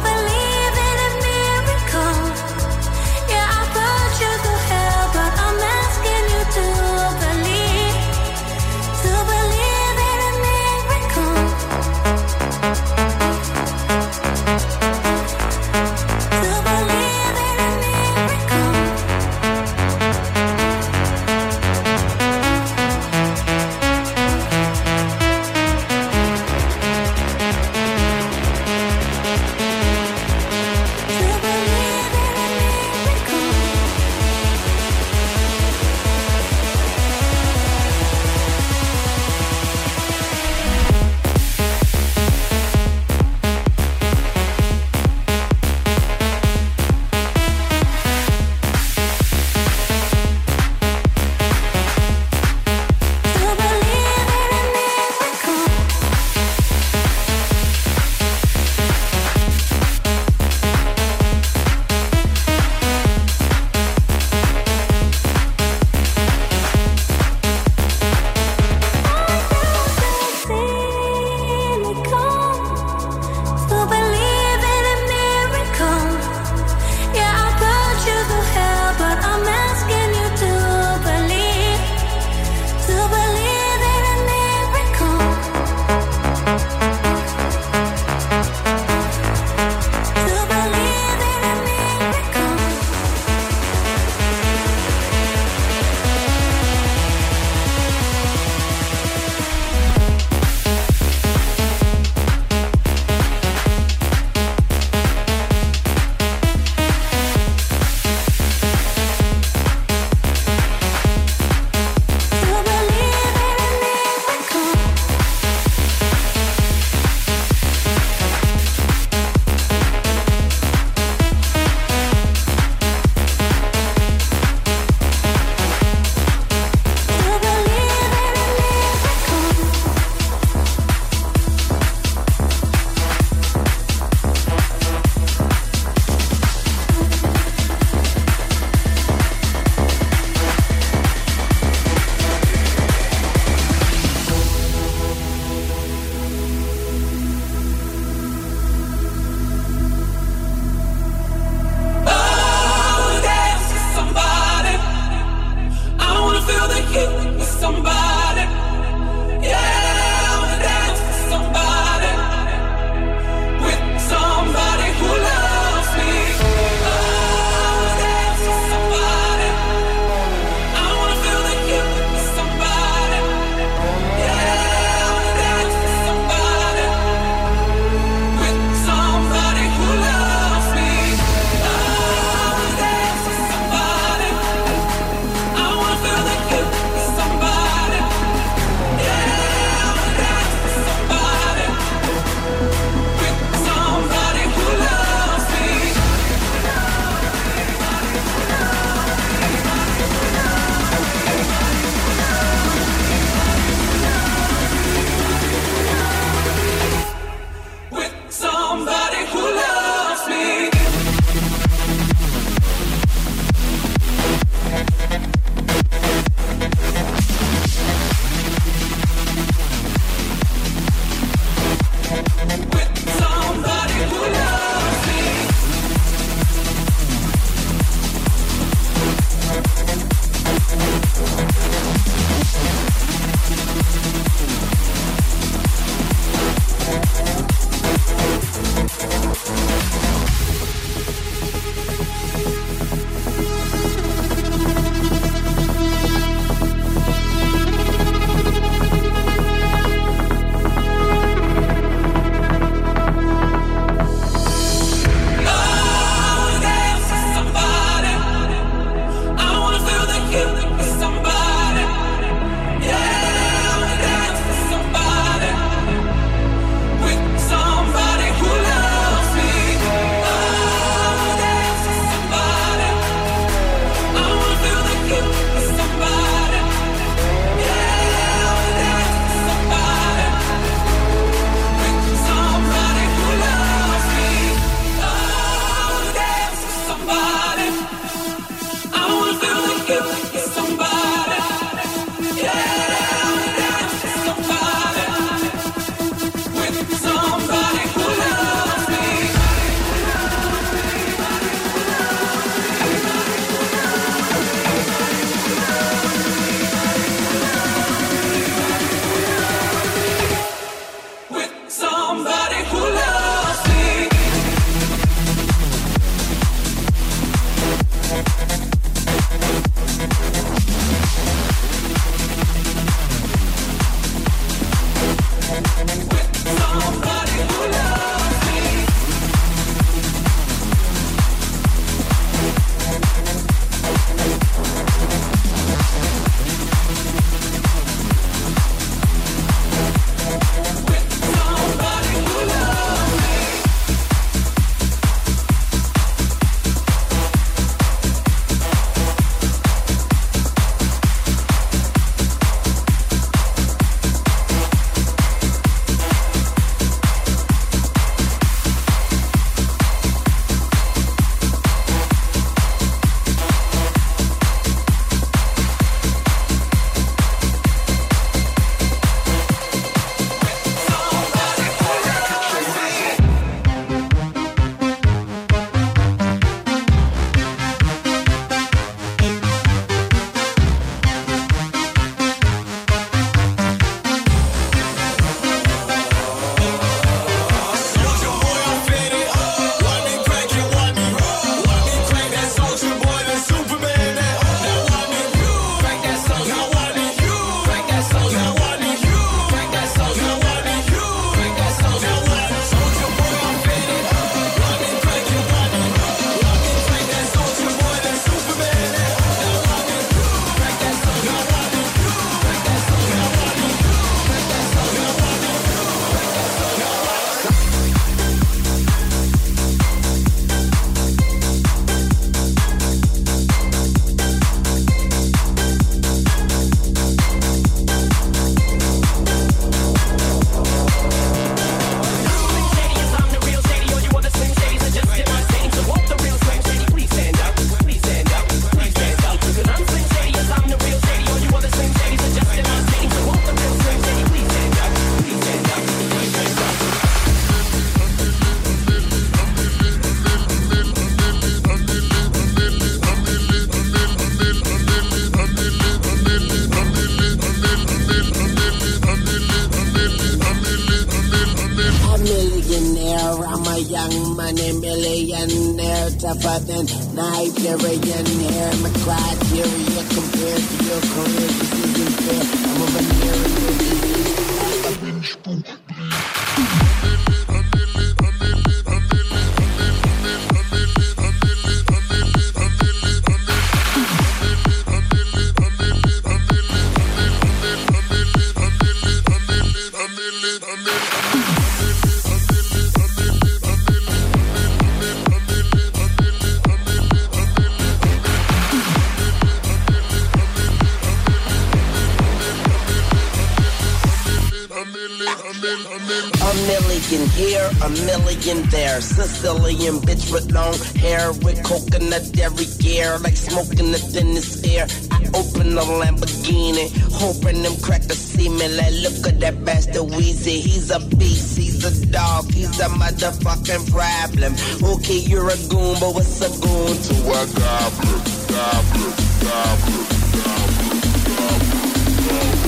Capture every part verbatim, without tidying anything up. Believe millionaire. I'm a young money millionaire, tougher than Nigerian hair. My criteria compared to your career, this isn't fair. I'm over here and this is like a binge poop. Here, a million there. Sicilian bitch with long hair, with coconut dairy gear, like smoking the thinnest air. I open the Lamborghini, hoping them crackers see me. Like, look at that bastard Weezy. He's a beast, he's a dog, he's a motherfucking problem. Okay, you're a goon, but what's a goon to a gobbler? Gobbler, gobbler, gobbler, gobbler, gobbler, gobbler.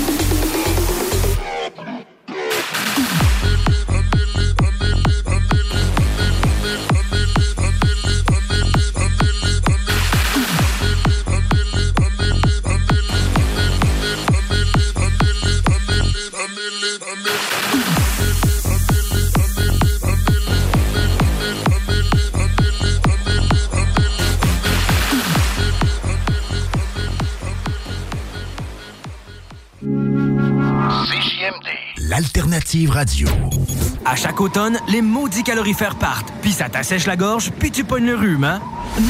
Alternative Radio. À chaque automne, les maudits calorifères partent, puis ça t'assèche la gorge, puis tu pognes le rhume, hein?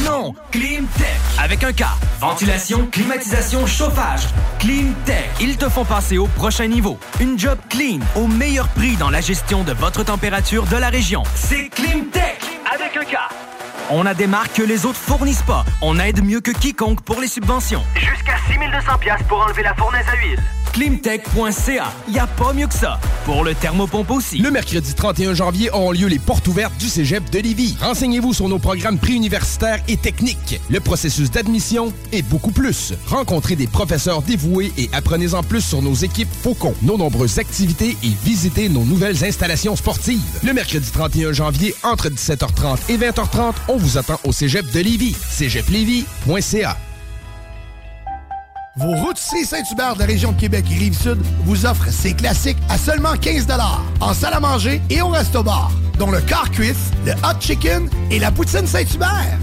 Non! Clean Tech! Avec un K. Ventilation, climatisation, chauffage. Clean Tech. Ils te font passer au prochain niveau. Une job clean, au meilleur prix dans la gestion de votre température de la région. C'est Clean Tech! Avec un K. On a des marques que les autres fournissent pas. On aide mieux que quiconque pour les subventions. Jusqu'à six mille deux cents dollars pour enlever la fournaise à huile. Climtech.ca, il n'y a pas mieux que ça. Pour le thermopompe aussi. Le mercredi trente et un janvier auront lieu les portes ouvertes du cégep de Lévis. Renseignez-vous sur nos programmes préuniversitaires et techniques, le processus d'admission et beaucoup plus. Rencontrez des professeurs dévoués et apprenez-en plus sur nos équipes Faucon, nos nombreuses activités et visitez nos nouvelles installations sportives. Le mercredi trente et un janvier, entre dix-sept heures trente et vingt heures trente, on vous attend au cégep de Lévis. cégep lévis point c a. Vos routiers Saint-Hubert de la région de Québec et Rive-Sud vous offrent ces classiques à seulement quinze dollars en salle à manger et au resto-bar, dont le corps-cuisse, le hot chicken et la poutine Saint-Hubert.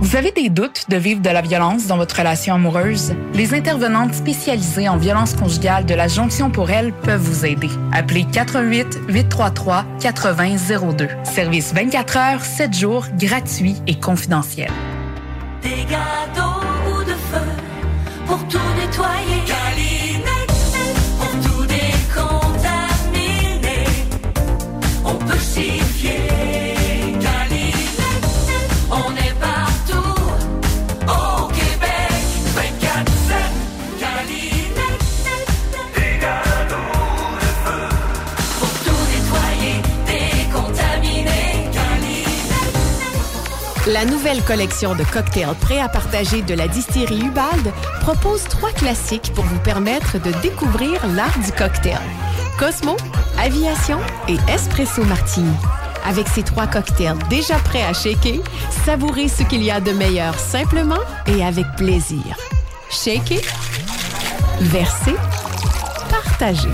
Vous avez des doutes de vivre de la violence dans votre relation amoureuse? Les intervenantes spécialisées en violence conjugale de la Jonction pour elle peuvent vous aider. Appelez quatre un huit, huit trois trois, huit zéro zéro deux. Service vingt-quatre heures, sept jours, gratuit et confidentiel. Des gâteaux ou de feu pour tout nettoyer. Calinette, pour tout décontaminer. On peut chiffrer. Calinette, on est partout au Québec. vingt-quatre sept, Calinette. Des gâteaux de feu pour tout nettoyer, décontaminer. Calinette. La nouvelle collection de cocktails prêts à partager de la distillerie Ubald propose trois classiques pour vous permettre de découvrir l'art du cocktail. Cosmo, Aviation et Espresso Martini. Avec ces trois cocktails déjà prêts à shaker, savourez ce qu'il y a de meilleur simplement et avec plaisir. Shaker, verser, partager.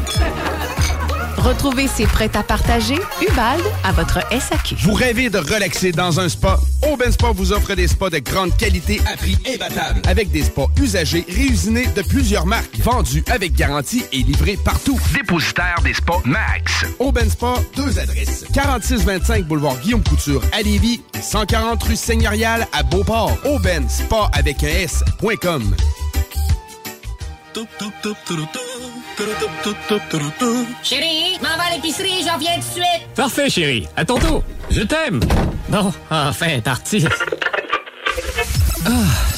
Retrouvez ces prêts à partager Ubald à votre S A Q. Vous rêvez de relaxer dans un spa? Aubenspa vous offre des spas de grande qualité à prix imbattable. Avec des spas usagés, réusinés de plusieurs marques, vendus avec garantie et livrés partout. Dépositaire des spas Max. Aubenspa, deux adresses. quarante-six vingt-cinq boulevard Guillaume Couture à Lévis et cent quarante rue Seigneurial à Beauport. Aubenspa avec un S point com. Chérie, m'en va à l'épicerie, j'en viens tout de suite. Parfait, chérie. À ton tour. Je t'aime. Bon, enfin, parti. Ah,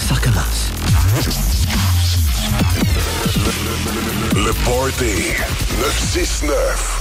ça recommence. Le, le party neuf cent soixante-neuf.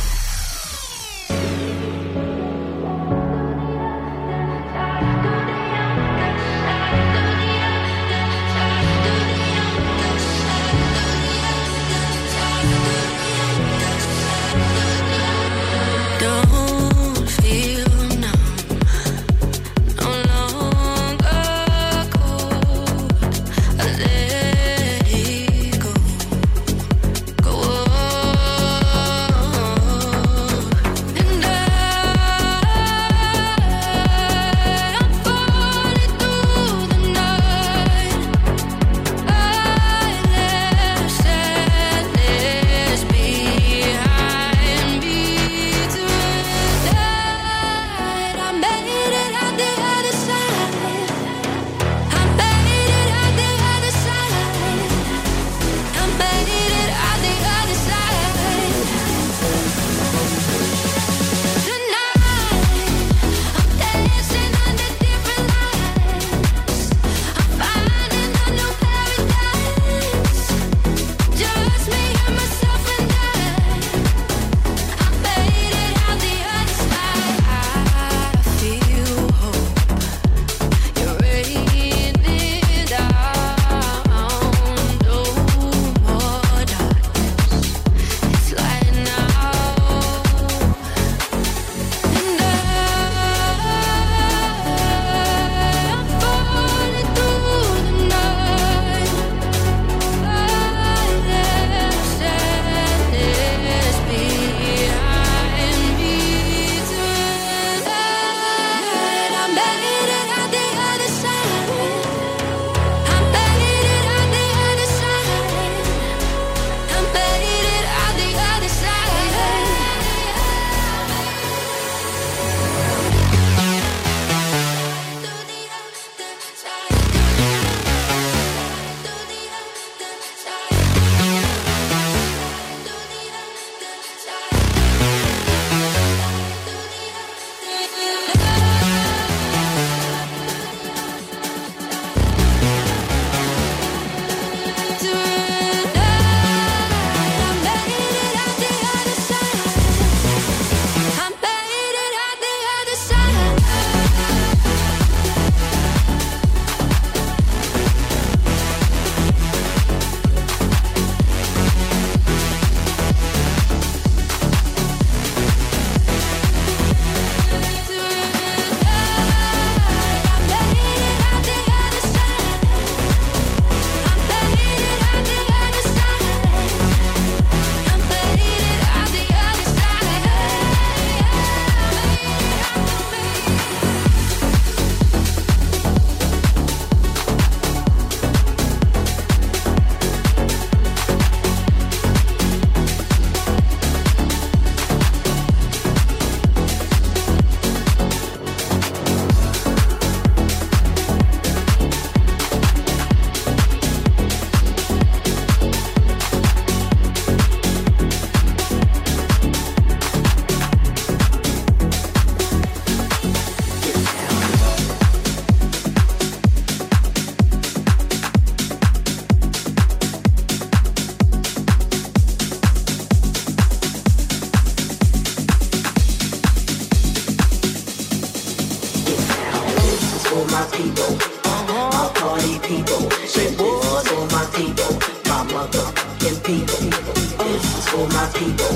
my people,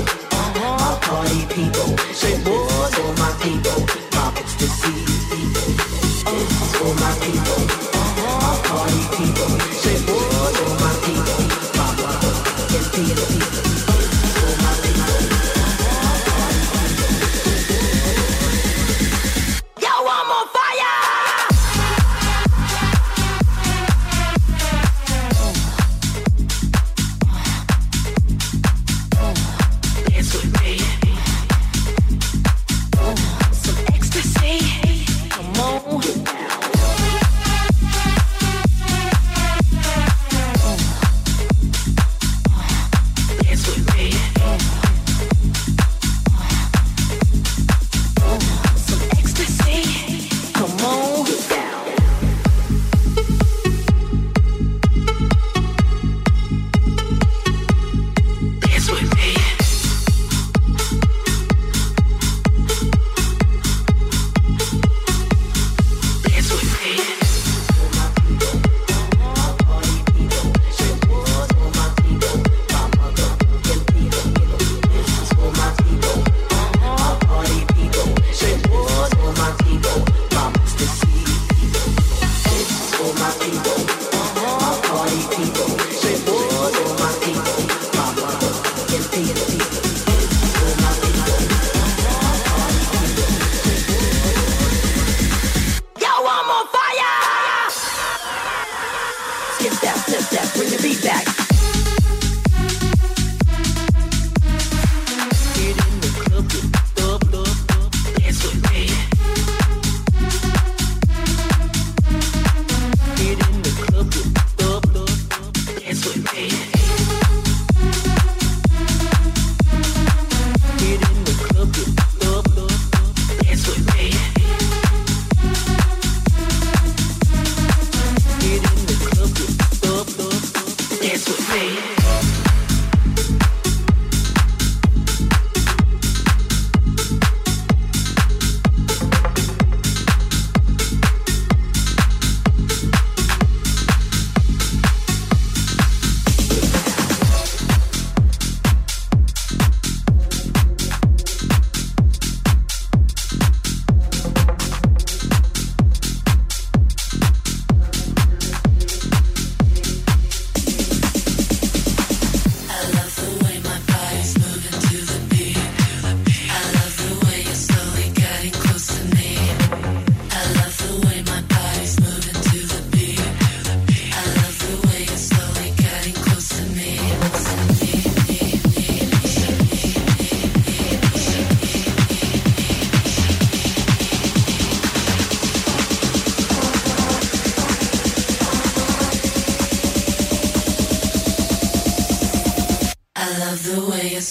my party people. Say this for my people, my ecstasy people. This for my people, my party people. Say this for my people, my motherfucking people. This for my people, my party people. Yo, I'm on fire!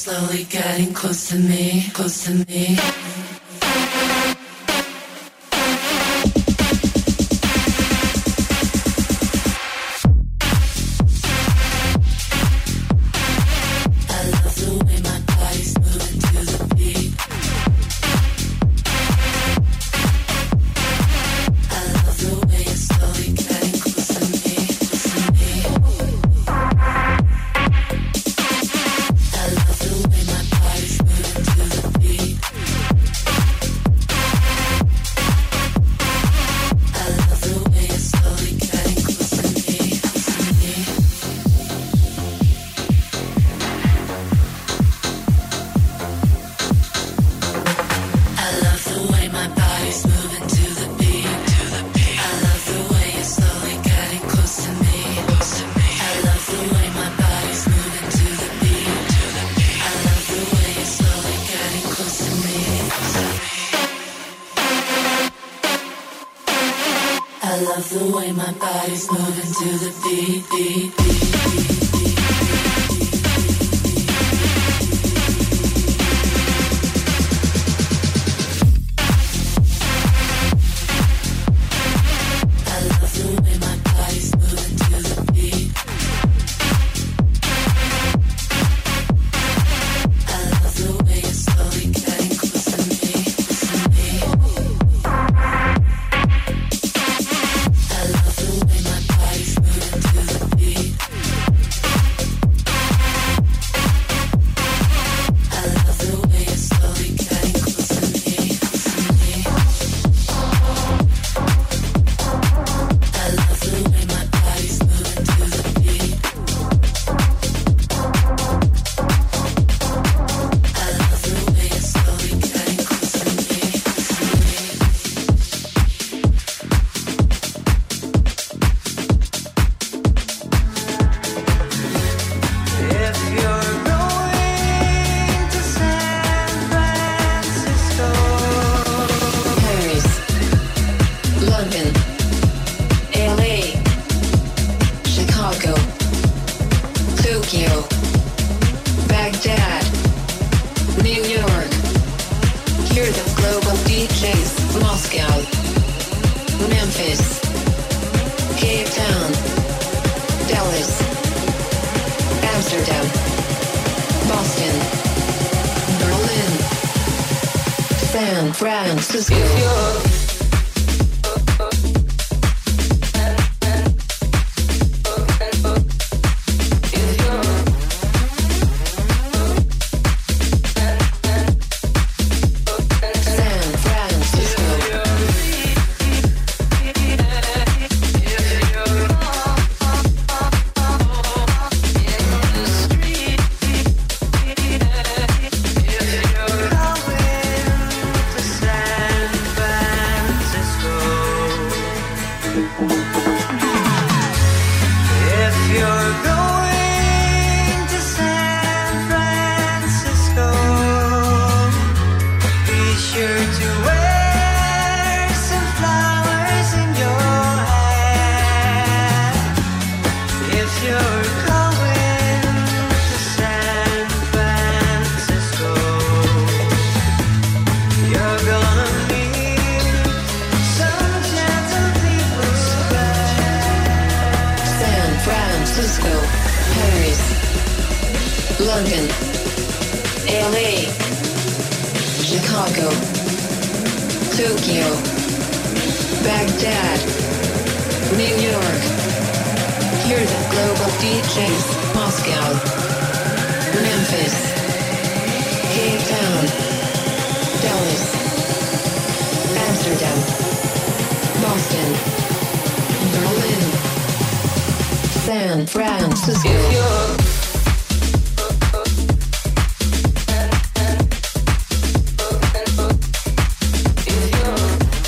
Slowly getting close to me, close to me. Peace. New York. Hear the global D Js, Moscow, Memphis, Cape Town, Dallas, Amsterdam, Boston, Berlin, San Francisco. If you're Francisco.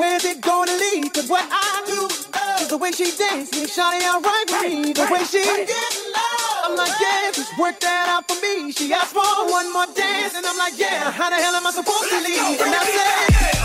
Where's it gonna lead? Cause what I do is the way she dances, shawty alright with me. The way she gets love, I'm like, yeah, just work that out for me. She asked for one more dance, and I'm like, yeah, how the hell am I supposed to leave? And I said,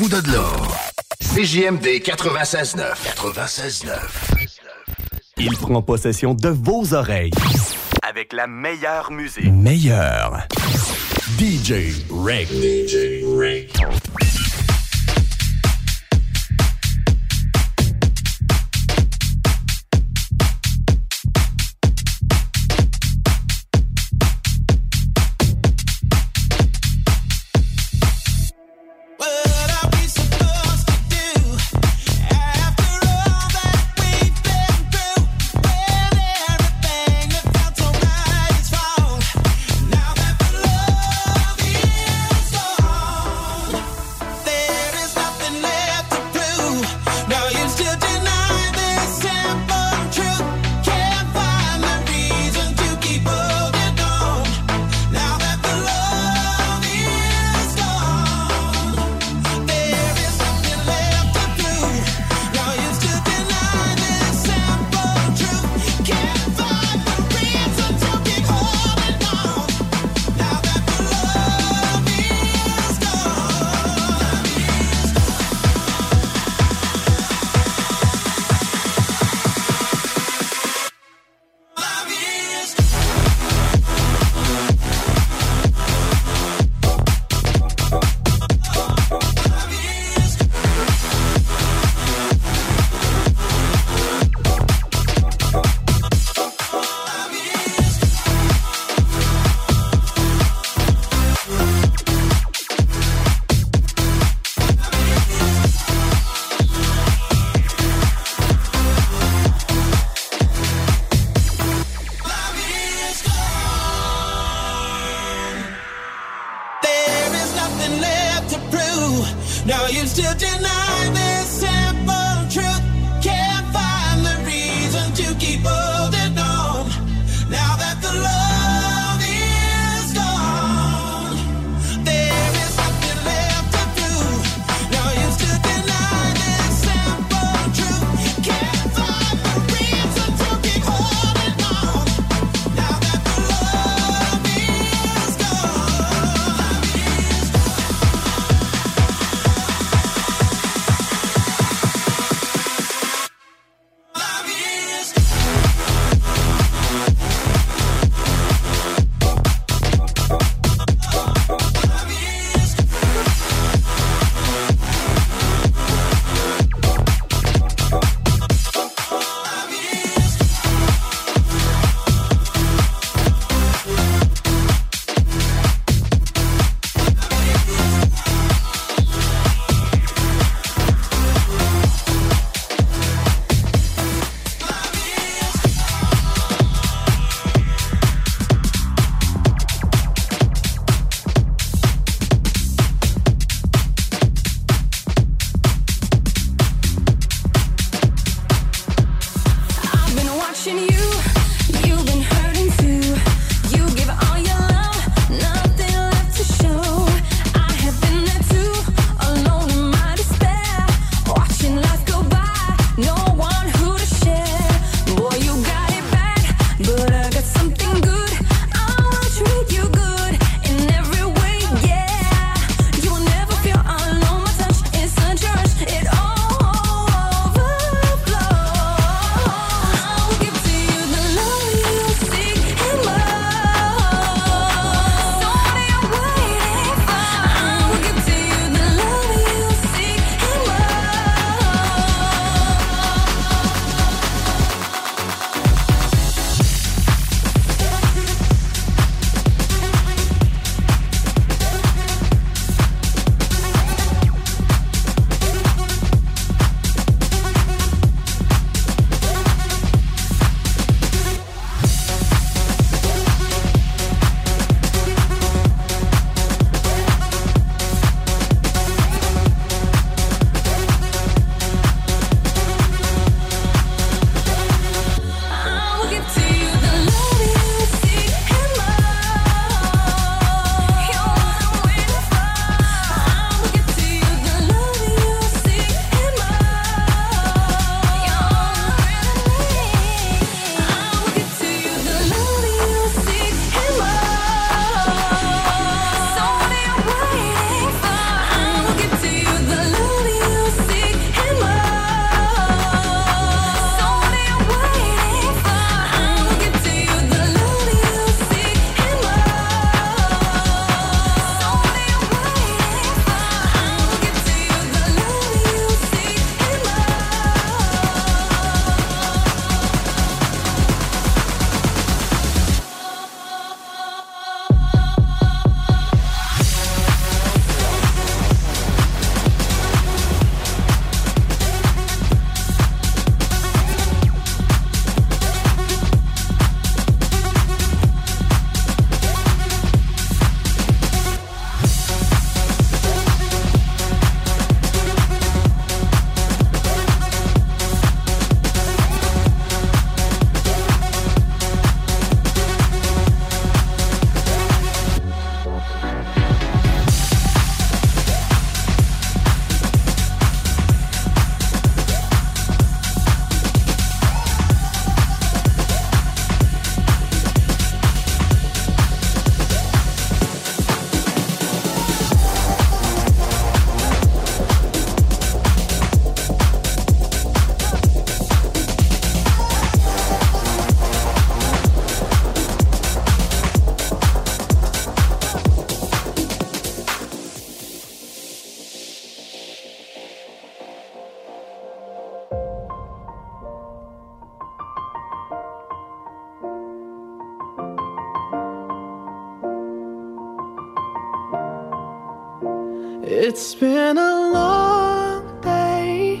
vous de l'or. C J M D quatre-vingt-seize neuf. Il prend possession de vos oreilles avec la meilleure musique. Meilleure. D J Rick. D J Rick. It's been a long day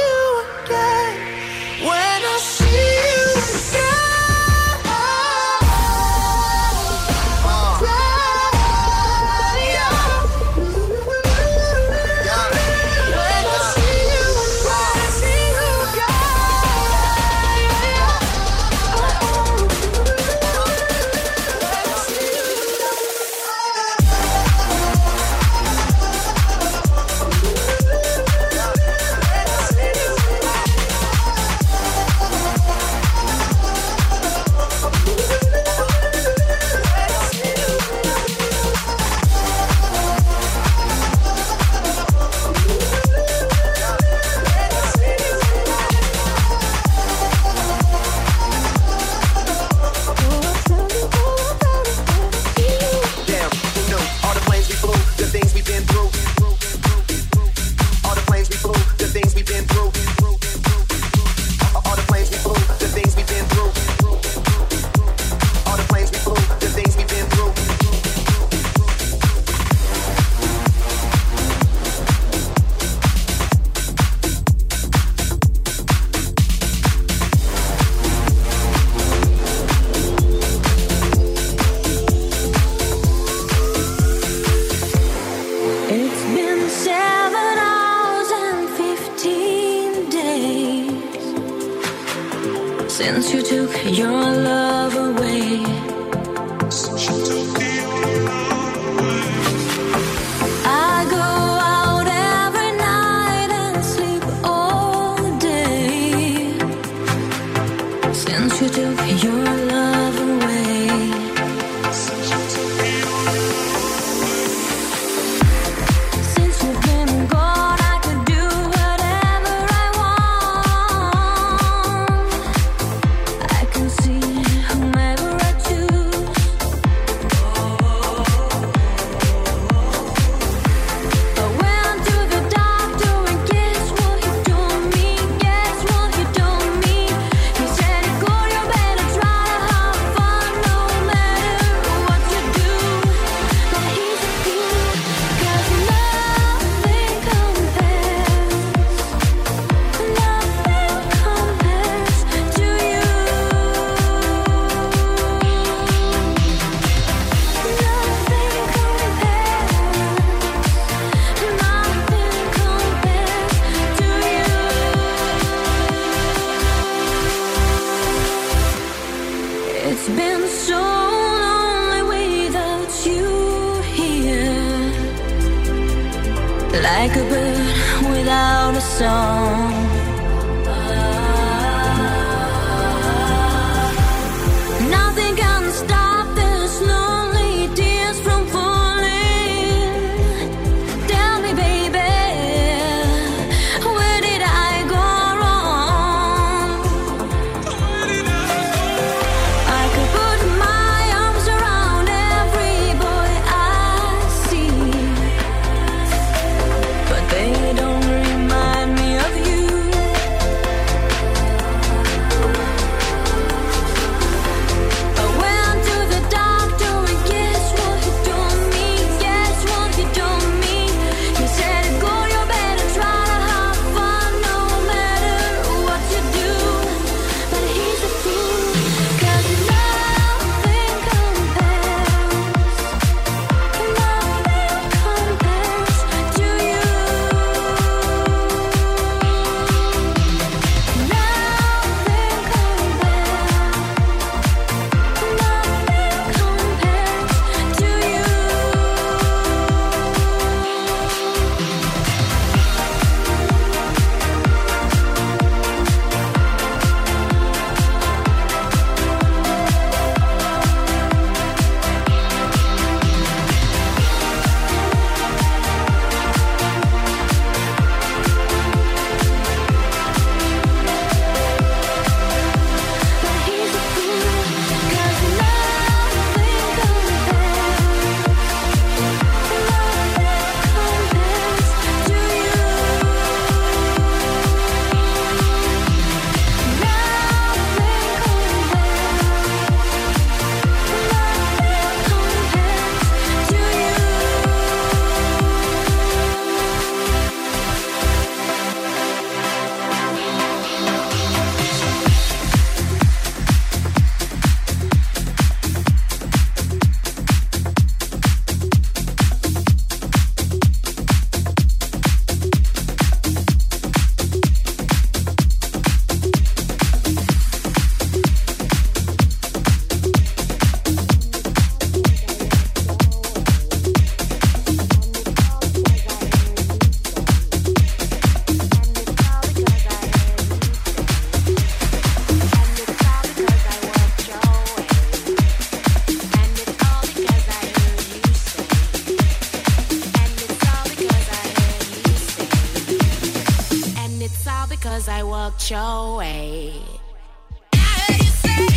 you again. When I see you again. Oh, oh, oh, oh, oh, yeah. When I see you Don't remind me of you. it's all because I walked your way. I heard you say.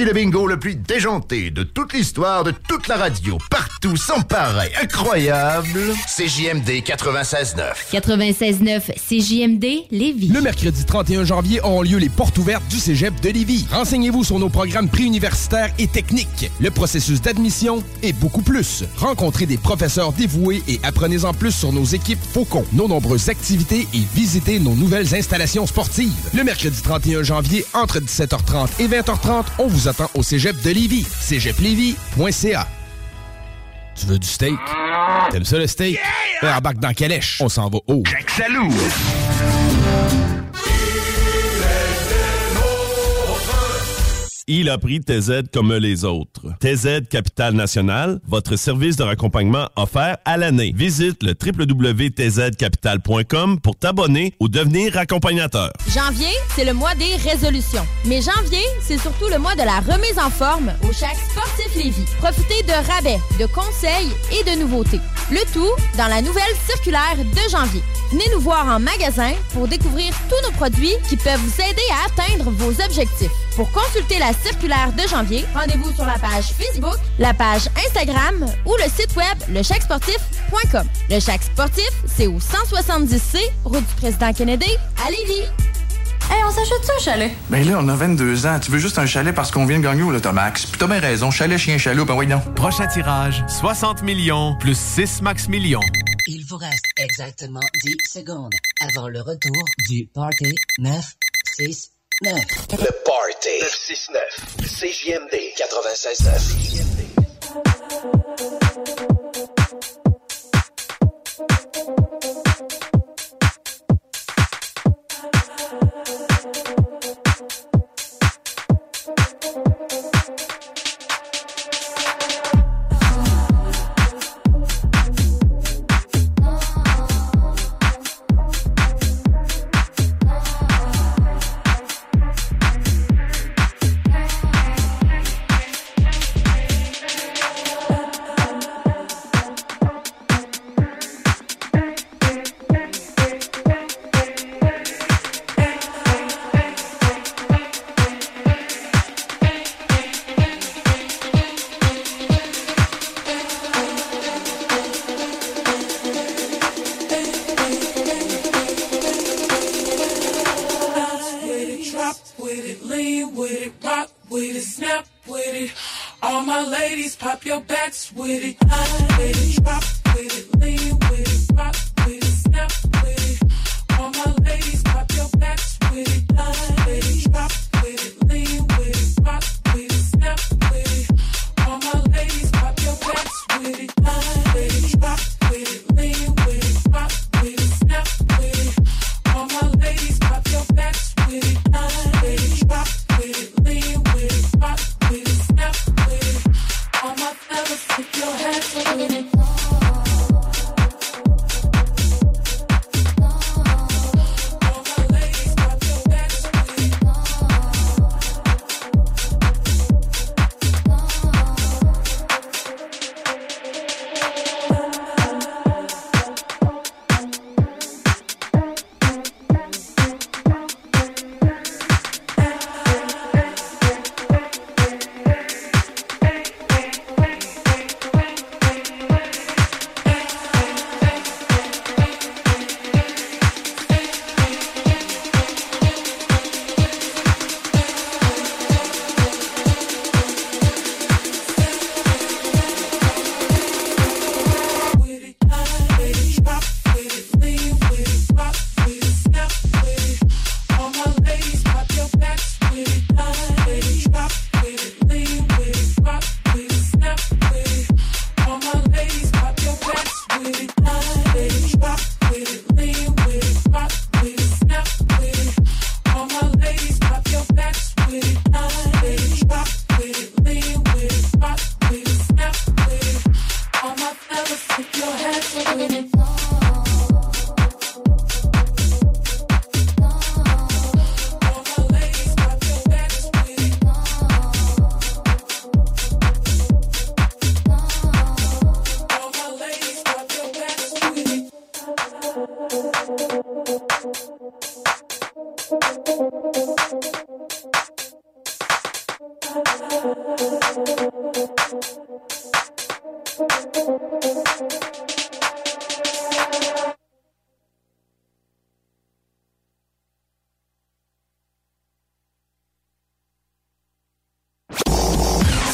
Voici le bingo le plus déjanté de toute l'histoire, de toute la radio, partout, sans pareil, incroyable. C J M D quatre-vingt-seize neuf. quatre-vingt-seize neuf C J M D Lévis. Le mercredi trente et un janvier auront lieu les portes ouvertes du cégep de Lévis. Renseignez-vous sur nos programmes préuniversitaires et techniques, le processus d'admission et beaucoup plus. Rencontrez des professeurs dévoués et apprenez-en plus sur nos équipes Faucon, nos nombreuses activités et visitez nos nouvelles installations sportives. Le mercredi trente et un janvier, entre dix-sept heures trente et vingt heures trente, on vous attend au cégep de Lévis, cégep lévis point c a. Tu veux du steak? T'aimes ça le steak? Yeah! Ben, embarque dans calèche, on s'en va haut. Jack Saloon! Il a pris T Z comme les autres. T Z Capital National, votre service de raccompagnement offert à l'année. Visite le w w w point t z capital point com pour t'abonner ou devenir accompagnateur. Janvier, c'est le mois des résolutions. Mais janvier, c'est surtout le mois de la remise en forme au Shack Sportif Lévis. Profitez de rabais, de conseils et de nouveautés. Le tout dans la nouvelle circulaire de janvier. Venez nous voir en magasin pour découvrir tous nos produits qui peuvent vous aider à atteindre vos objectifs. Pour consulter la circulaire de janvier, rendez-vous sur la page Facebook, la page Instagram ou le site web le chèque sportif point com. Le Shack Sportif, c'est au cent soixante-dix C, route du Président Kennedy, à Lévis. Hey, on s'achète ça, un chalet? Ben là, on a vingt-deux ans. Tu veux juste un chalet parce qu'on vient de gagner au Loto Max. Puis t'as bien raison, chalet, chien, chalet, ben oui, non. Prochain tirage, soixante millions plus six max millions. Il vous reste exactement dix secondes avant le retour du Party neuf six neuf. Le Party neuf six neuf C J M D quatre-vingt-seize neuf.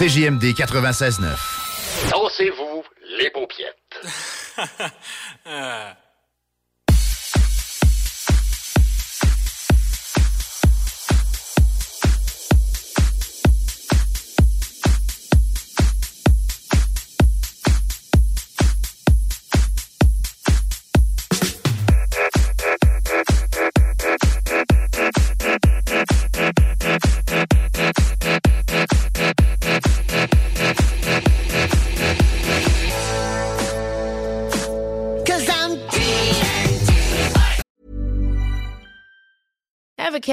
C J M D quatre-vingt-seize neuf. Dansez-vous les paupiètes. euh...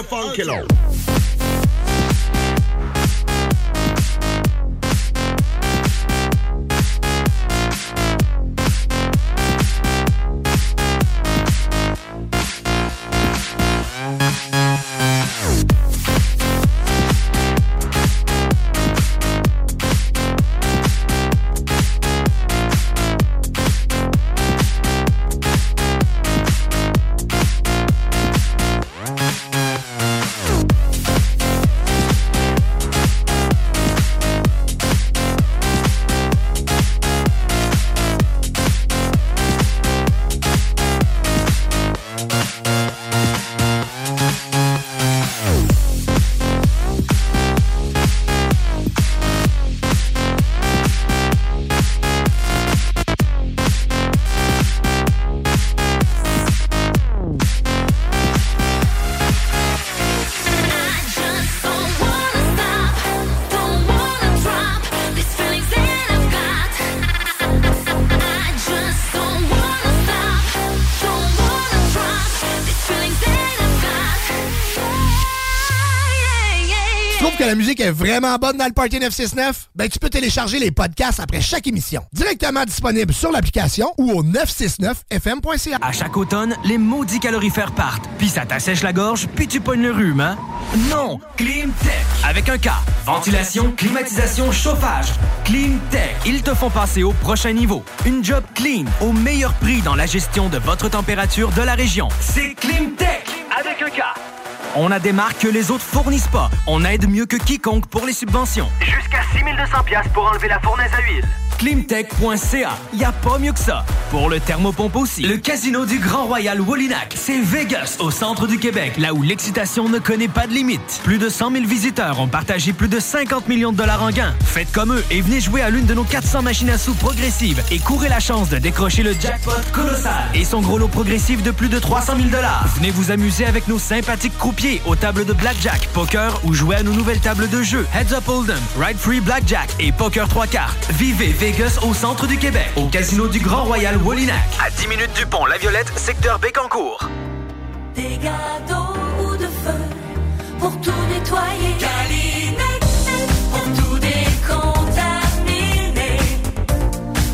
the funky low. La musique est vraiment bonne dans le Party neuf cent soixante-neuf? Ben, tu peux télécharger les podcasts après chaque émission. Directement disponible sur l'application ou au neuf cent soixante-neuf F M point C A. À chaque automne, les maudits calorifères partent, puis ça t'assèche la gorge, puis tu pognes le rhume, hein? Non! Clean Tech! Avec un K. Ventilation, climatisation, chauffage. Clean Tech. Ils te font passer au prochain niveau. Une job clean, au meilleur prix dans la gestion de votre température de la région. C'est Clean Tech! Avec un K. On a des marques que les autres fournissent pas. On aide mieux que quiconque pour les subventions. Jusqu'à six mille deux cents dollars pour enlever la fournaise à huile. Climtech.ca, y a pas mieux que ça. Pour le thermopompe aussi. Le casino du Grand Royal Wallinac, c'est Vegas, au centre du Québec, là où l'excitation ne connaît pas de limite. Plus de cent mille visiteurs ont partagé plus de cinquante millions de dollars en gains. Faites comme eux et venez jouer à l'une de nos quatre cents machines à sous progressives et courez la chance de décrocher le jackpot colossal et son gros lot progressif de plus de trois cent mille dollars. Venez vous amuser avec nos sympathiques croupiers aux tables de blackjack, poker ou jouer à nos nouvelles tables de jeu Heads Up Hold'em, Ride Free Blackjack et Poker trois cartes. Vivez Vegas au centre du Québec, au casino du Grand Royal Wallinac. À dix minutes du pont Laviolette, secteur Bécancourt. Des gâteaux ou de feu pour tout nettoyer. Calinec, pour tout décontaminer.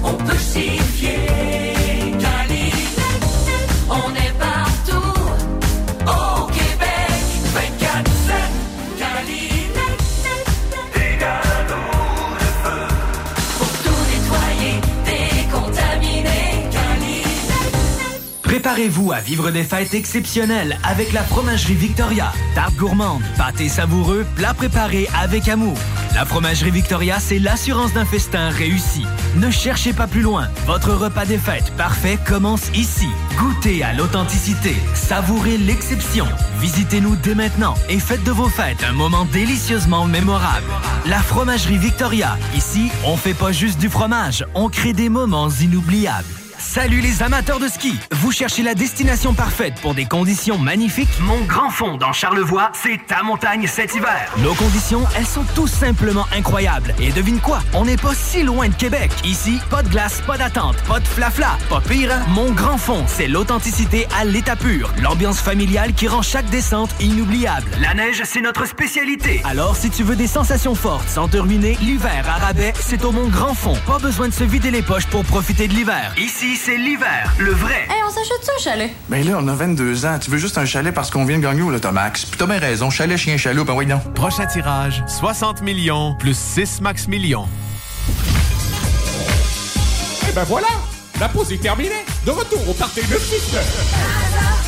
On peut chiffrer. Calinec, on est partout au Québec. vingt-quatre sept, Calinec. Préparez-vous à vivre des fêtes exceptionnelles avec la Fromagerie Victoria. Tartes gourmandes, pâtés savoureux, plats préparés avec amour. La Fromagerie Victoria, c'est l'assurance d'un festin réussi. Ne cherchez pas plus loin. Votre repas des fêtes parfait commence ici. Goûtez à l'authenticité. Savourez l'exception. Visitez-nous dès maintenant et faites de vos fêtes un moment délicieusement mémorable. La Fromagerie Victoria. Ici, on fait pas juste du fromage. On crée des moments inoubliables. Salut les amateurs de ski! Vous cherchez la destination parfaite pour des conditions magnifiques? Mont Grand-Fonds dans Charlevoix, c'est ta montagne cet hiver! Nos conditions, elles sont tout simplement incroyables. Et devine quoi? On n'est pas si loin de Québec. Ici, pas de glace, pas d'attente, pas de flafla, pas pire. Hein? Mont Grand-Fonds, c'est l'authenticité à l'état pur. L'ambiance familiale qui rend chaque descente inoubliable. La neige, c'est notre spécialité. Alors, si tu veux des sensations fortes sans te ruiner, l'hiver à rabais, c'est au Mont Grand-Fonds. Pas besoin de se vider les poches pour profiter de l'hiver. Ici, c'est l'hiver, le vrai. Hey, on s'achète ça, un chalet? Ben là, on a vingt-deux ans. Tu veux juste un chalet parce qu'on vient de gagner au Loto Max. Puis t'as bien raison, chalet, chien, chalet, ben oui, non. Prochain tirage, soixante millions plus six max millions. Eh ben voilà, la pause est terminée. De retour au Party neuf cent soixante-neuf.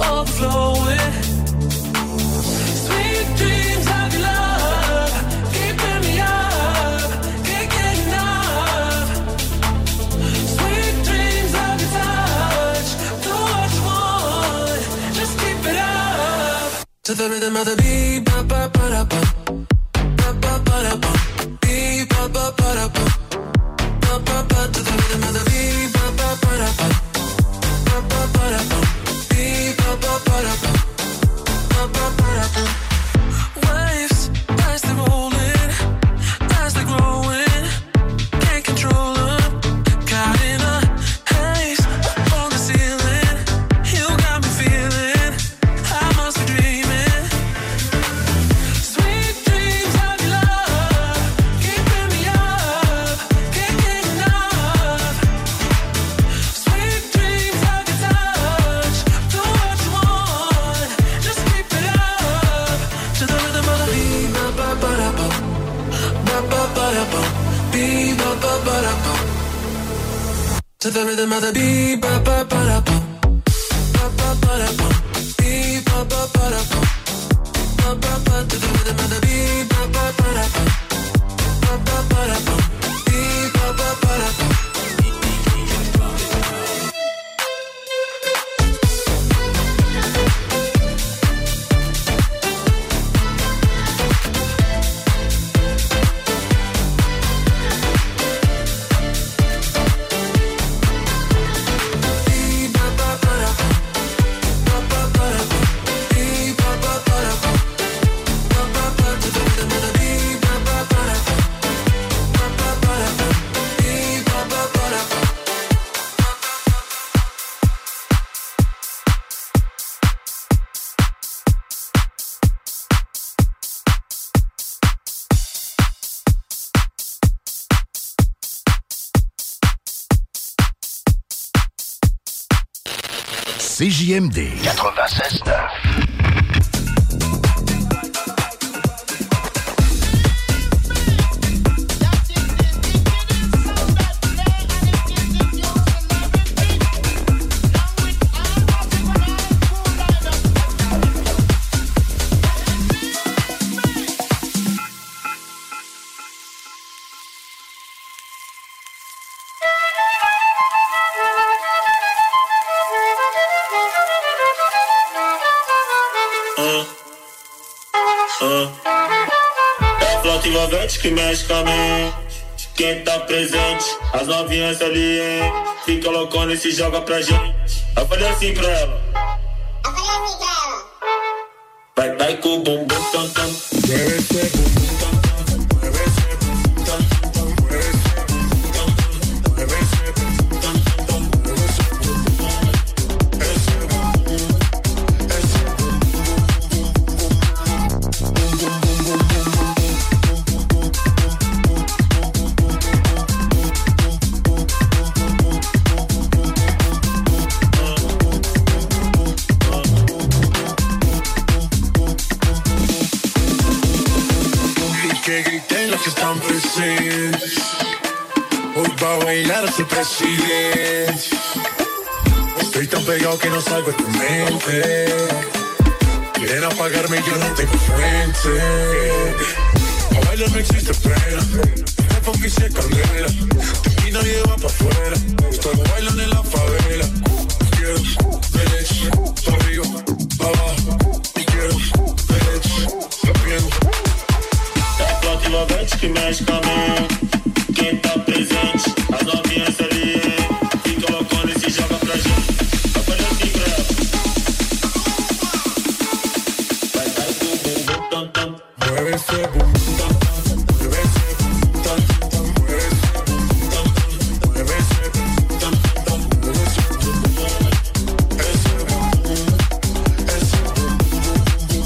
Overflowing, sweet dreams. C J M D quatre-vingt-seize neuf. Mexe com a mente, quem tá presente, as novinhas ali, hein? Fica loucona e se joga pra gente. Eu falei assim pra ela, eu falei assim pra ela, vai, vai com o bumbum, tam, tam. Presidente, estoy tan pegado que no salgo de tu mente. Quieren apagarme y yo no tengo frente. Pa' bailar no existe pena, me pongo se candela. De aquí nadie va pa' afuera, todos bailan en la favela. Quiero derecho, pa' arriba, pa' abajo. Y quiero derecho, pa' bien. La próxima vez que me escamé, quem tá presente, as novinhas ali, fica loucona e se joga pra gente. Eu falei assim pra ela, vai, vai, bum, bum, tam, tam. Mueve esse bum, tam, tam. Mueve esse bum, tam, tam. Mueve esse bum, tam, tam. Mueve esse bum, tam, tam. Mueve esse bum, esse bum, esse bum.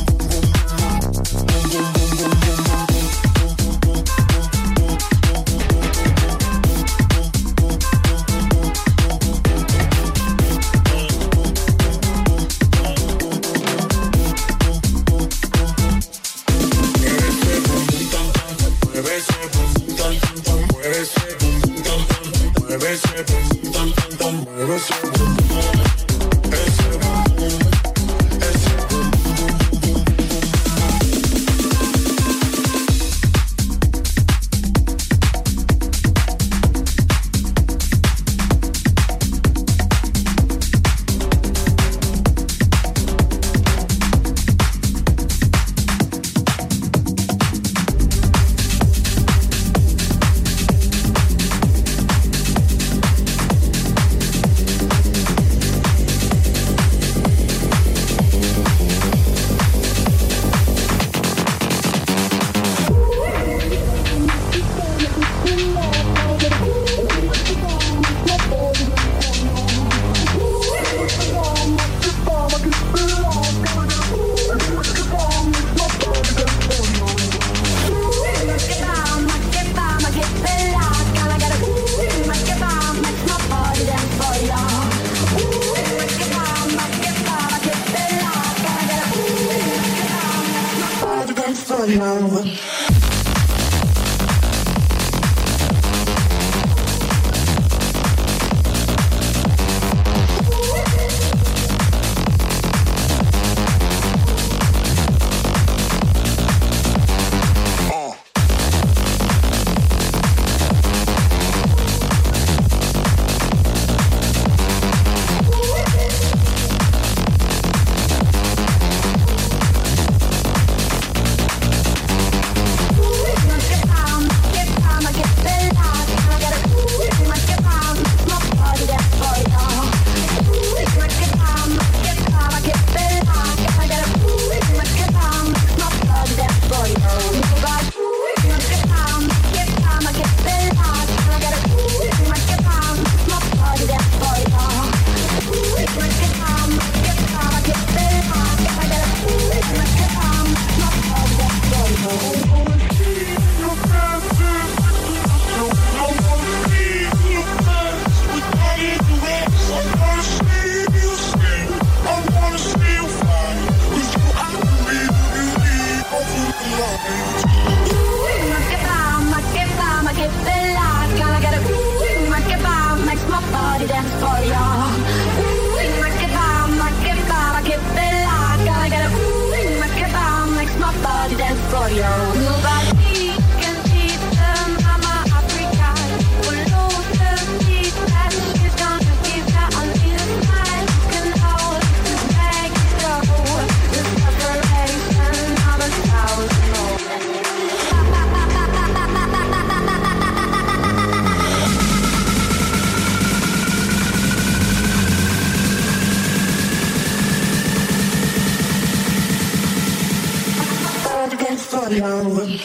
go. Get to know you.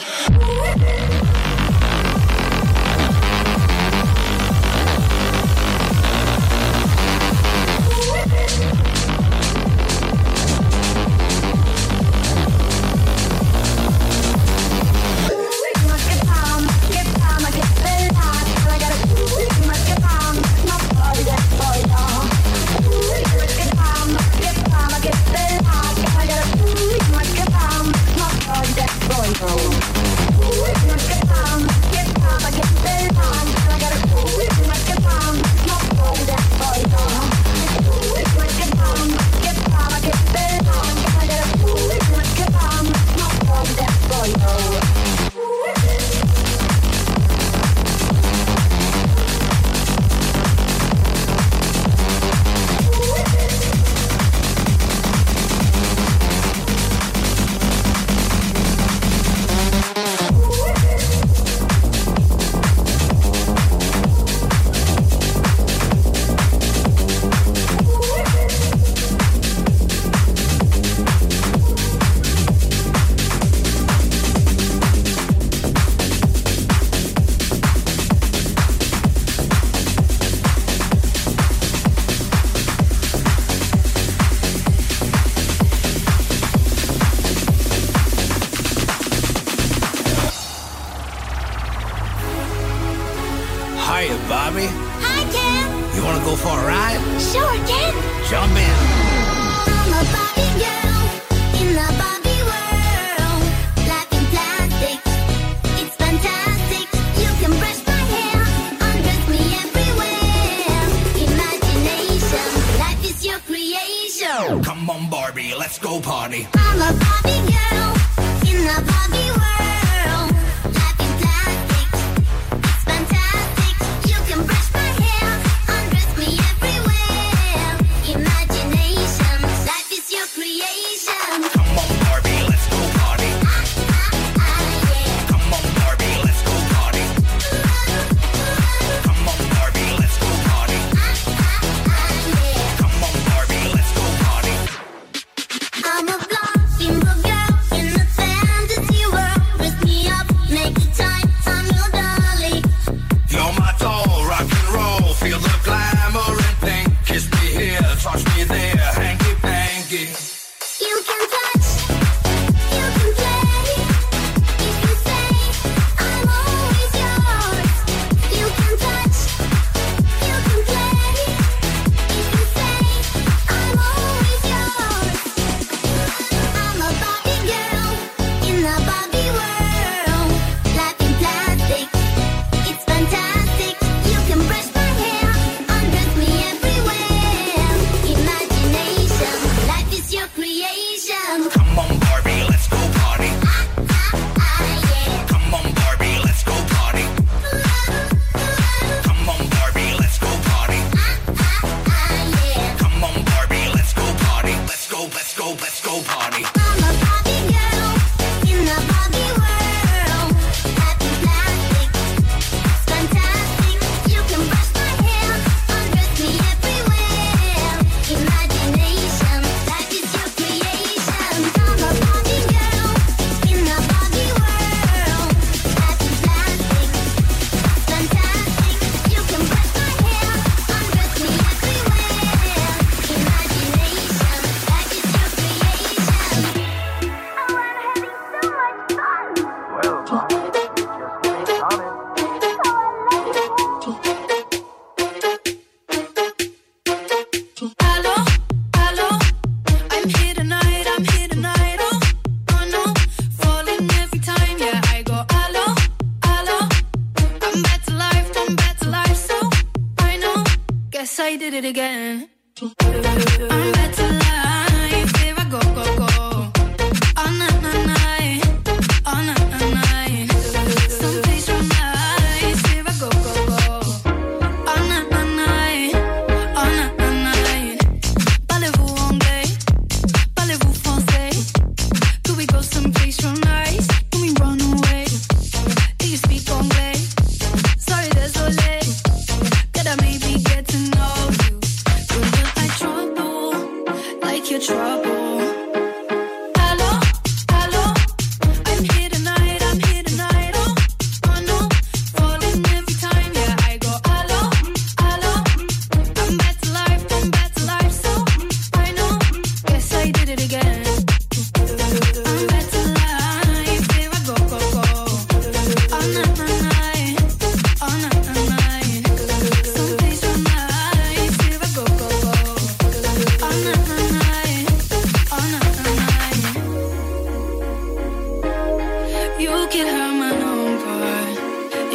Girl, I don't know.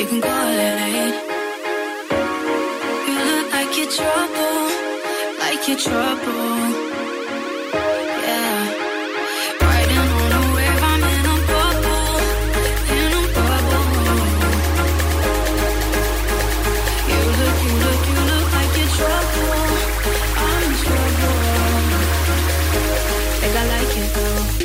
you can call it hate. You look like you're trouble, like you're trouble. Yeah. Riding on a wave, I'm in a bubble, in a bubble. You look, you look, you look like you're trouble, I'm in trouble. And I like it though.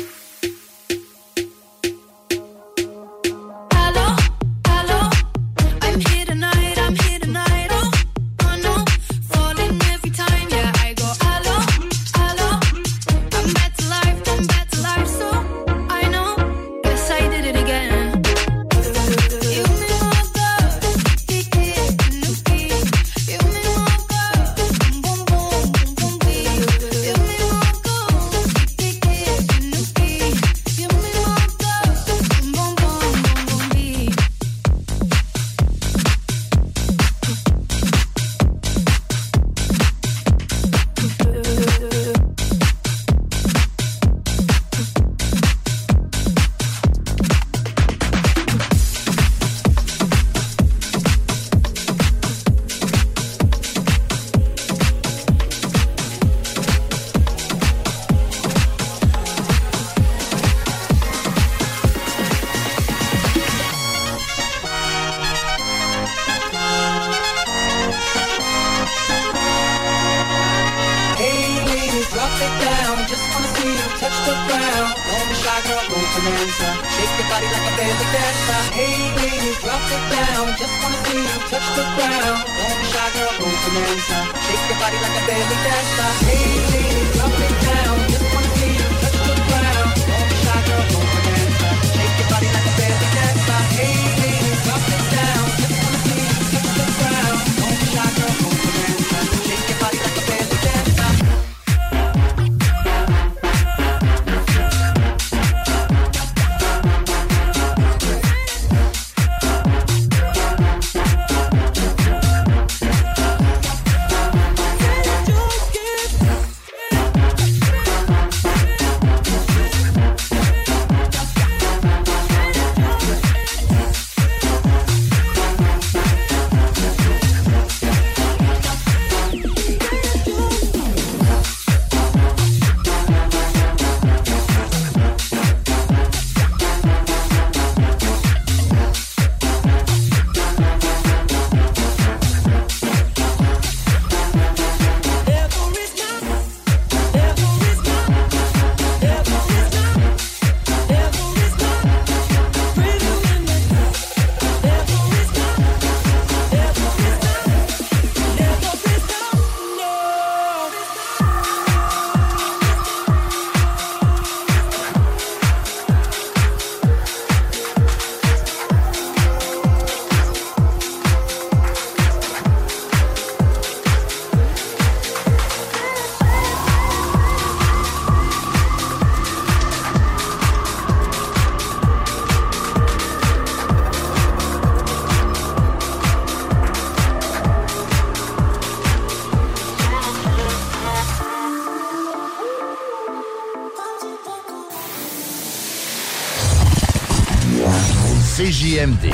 C J M D.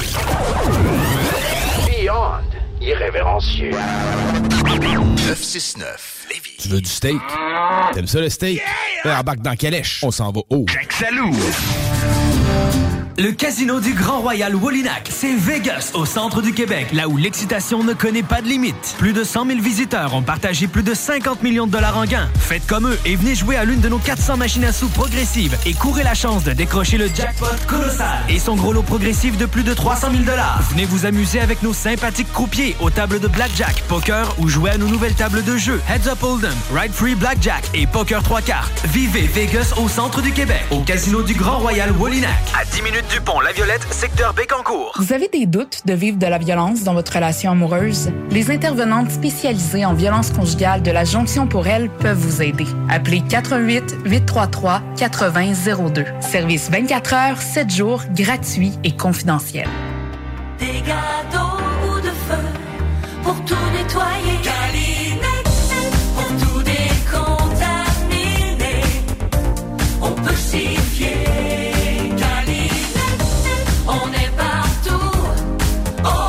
Beyond irrévérencieux. neuf cent soixante-neuf Lévis. Tu veux du steak? T'aimes ça le steak? Yeah! Embarque dans calèche. On s'en va haut. Jack Saloon. Le casino du Grand Royal Wallinac, c'est Vegas, au centre du Québec, là où l'excitation ne connaît pas de limite. Plus de cent mille visiteurs ont partagé plus de cinquante millions de dollars en gains. Faites comme eux et venez jouer à l'une de nos quatre cents machines à sous progressives et courez la chance de décrocher le jackpot colossal et son gros lot progressif de plus de trois cent mille dollars. Venez vous amuser avec nos sympathiques croupiers aux tables de blackjack, poker ou jouer à nos nouvelles tables de jeu Heads Up Hold'em, Ride Free Blackjack et Poker trois cartes. Vivez Vegas au centre du Québec, au casino du Grand Royal Wallinac. À dix minutes du pont Laviolette, secteur Bécancourt. Vous avez des doutes de vivre de la violence dans votre relation amoureuse? Les intervenantes spécialisées en violence conjugale de la Jonction pour elle peuvent vous aider. Appelez quatre un huit, huit trois trois, huit zéro zéro deux. Service vingt-quatre heures, sept jours, gratuit et confidentiel. Des gâteaux ou de feu pour tout nettoyer. Calinette, pour tout décontaminer. On peut s'y fier. On est partout. Oh.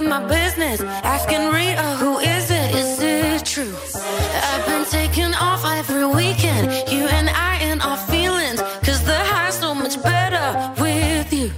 with my business, asking Rita, who is it, is it true? I've been taking off every weekend, you and I and our feelings, cause the high's so much better with you.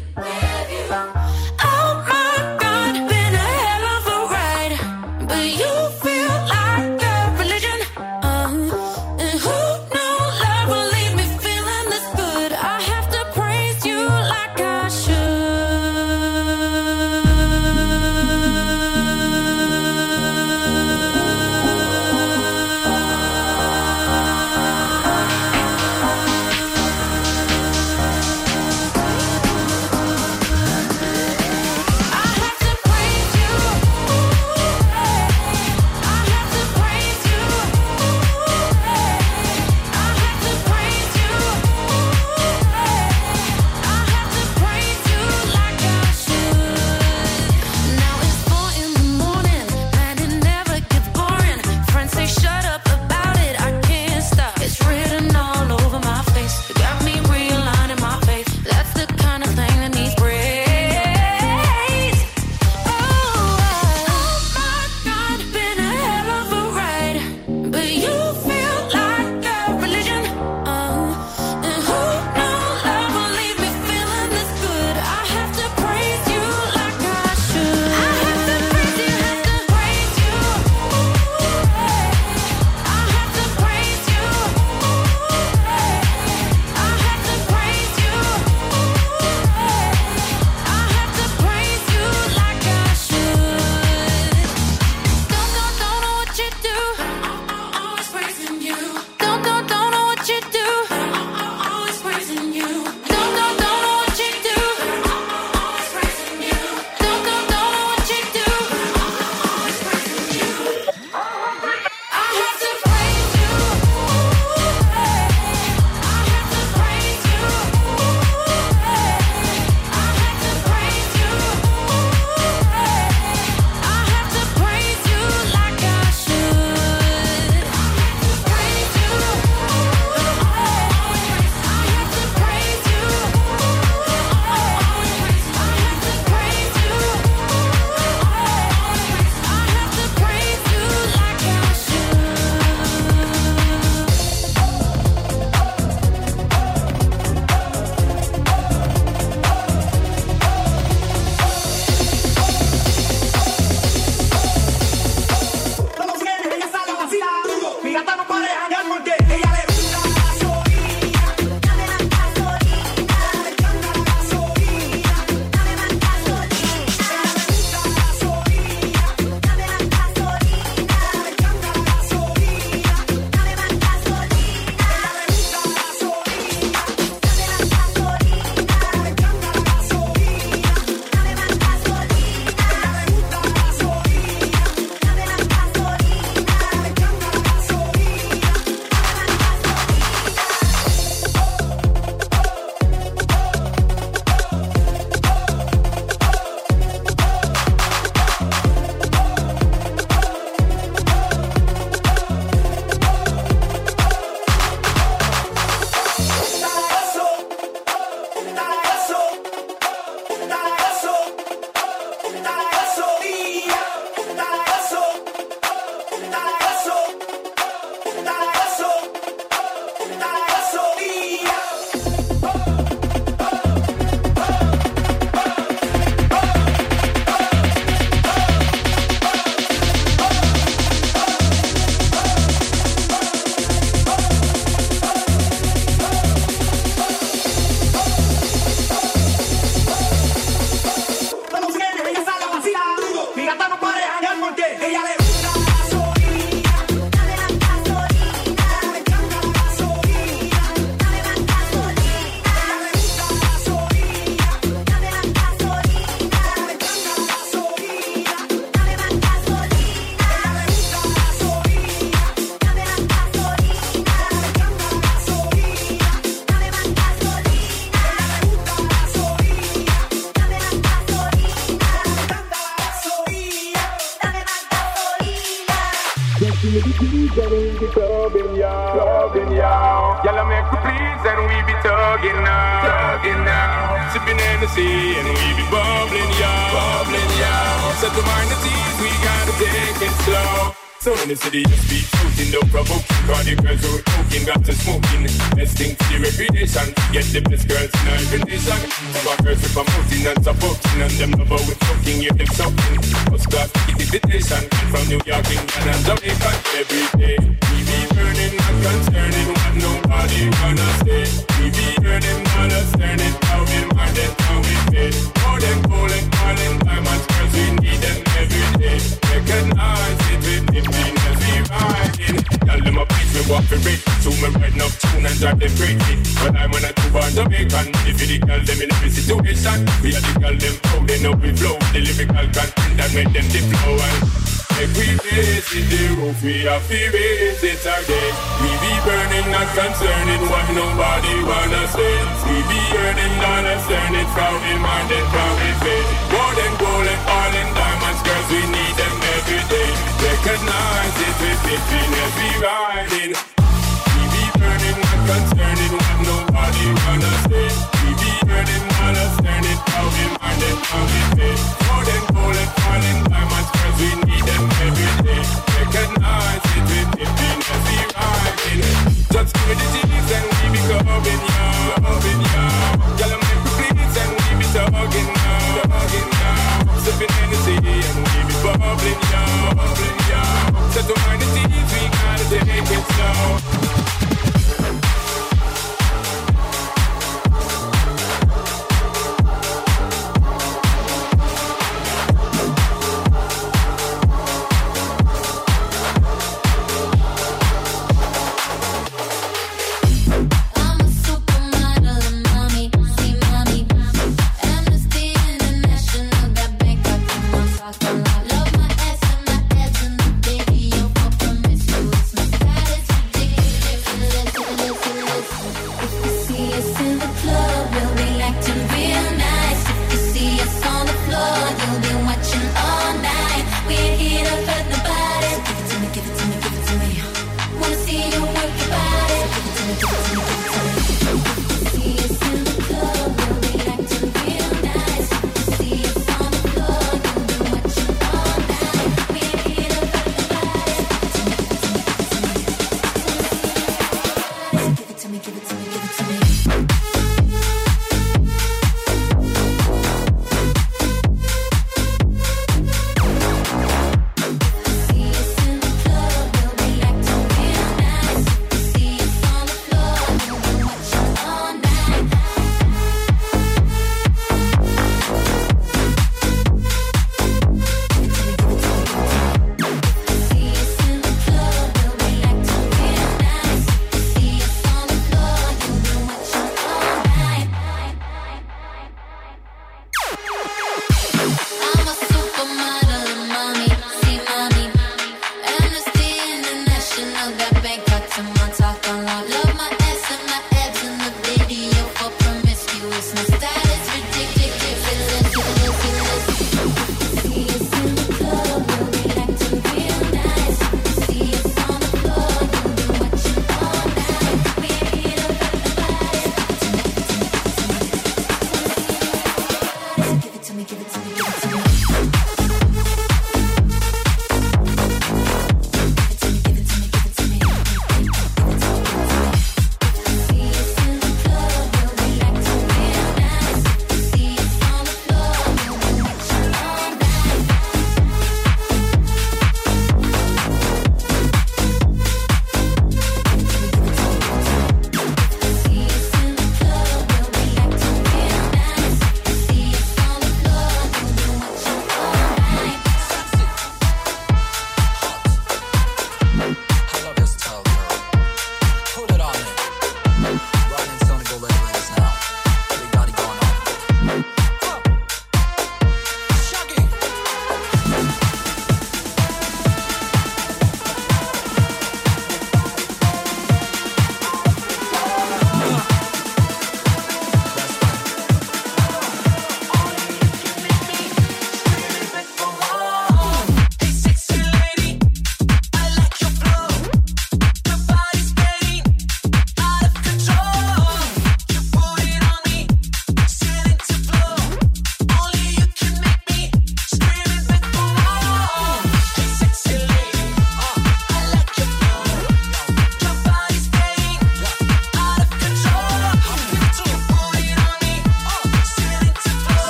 the mind disease, we gotta take it slow. So in the city, just be shooting, no provoking, cardiac girls who are choking, got to smoking. Best thing to your reputation, get the best girls in our reputation. So our girls are promoting and supporting, and them love with choking, hear them shouting. First class ticket invitation, from New York, England and Jamaica. Every day, we be burning, not concerning what nobody gonna say. We be burning, not concerning how we mind it, how we fit. More than cool and calling, how much girls we need them every day. Recognize it with me. As we riding, tell them a place we walk for it. So me riding up tune and drive them crazy. But I'm on a two on Jamaican. If you call them in every situation, we had to call them how they know we flow. The lyrical content that made them the flow. If we raise it, the roof we have to raise it again. We be burning, not concerning what nobody wanna say. We be earning, not concerning from the mind and from the faith. Gold and gold and all in diamonds, girls we need them every day. Recognize it with fifteen as we riding. We be burning, not concerning what nobody wanna say. We be burning, not concerning how we mind and how we fit. More than gold and calling diamonds, cause we need them every day. Recognize it with fifteen as we riding. Just give me the cheese and we be going young, going young. Tell them if we please and we be talking now, talking now. Sipping energy and we be bubbling young, bubbling young. So to mind the T V, we gotta take it slow. I'm a supermodel and mommy, see mommy. Amnesty International, that bank up in my soccer.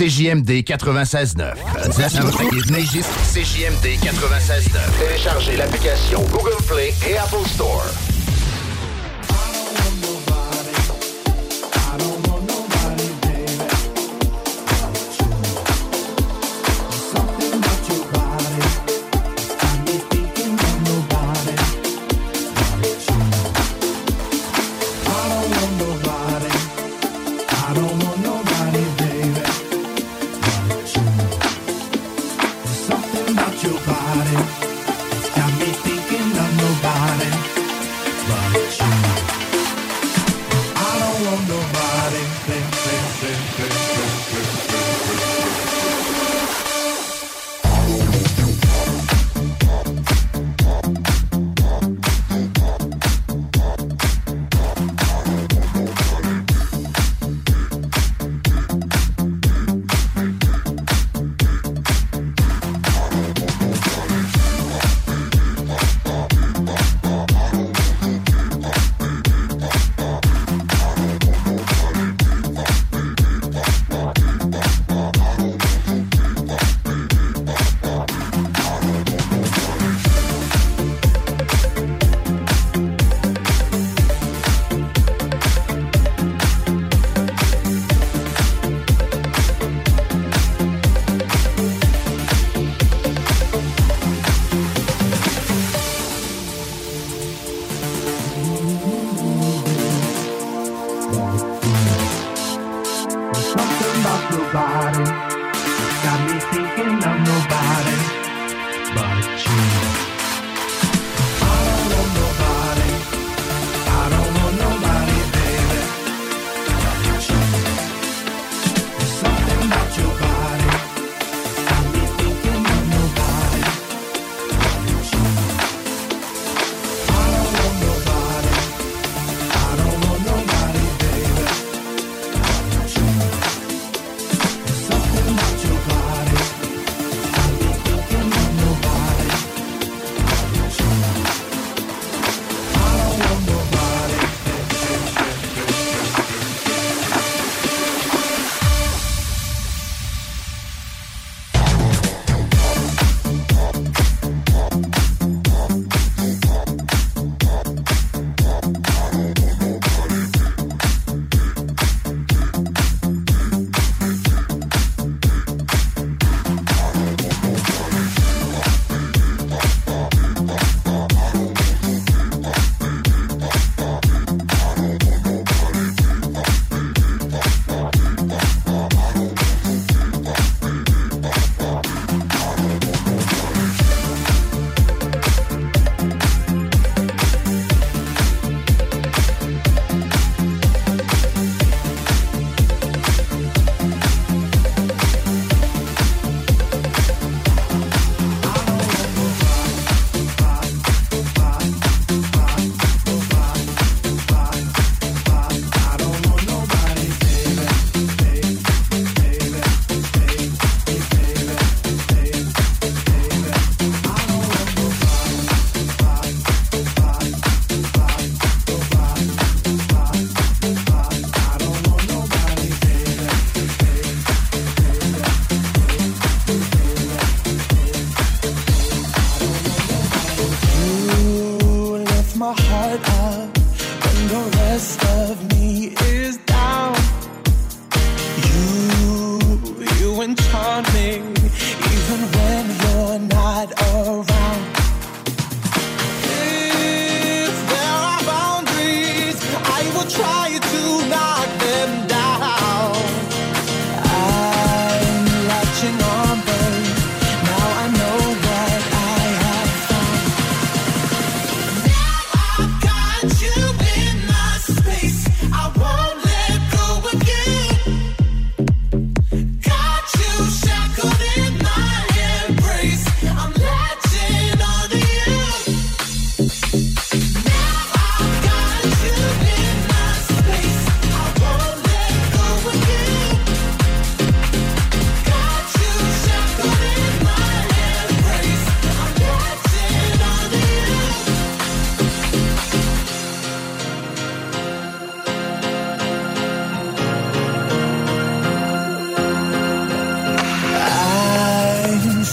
C J M D quatre-vingt-seize neuf. C J M D quatre-vingt-seize neuf. Téléchargez l'application Google Play et Apple Store. Your body, it's got me thinking of nobody.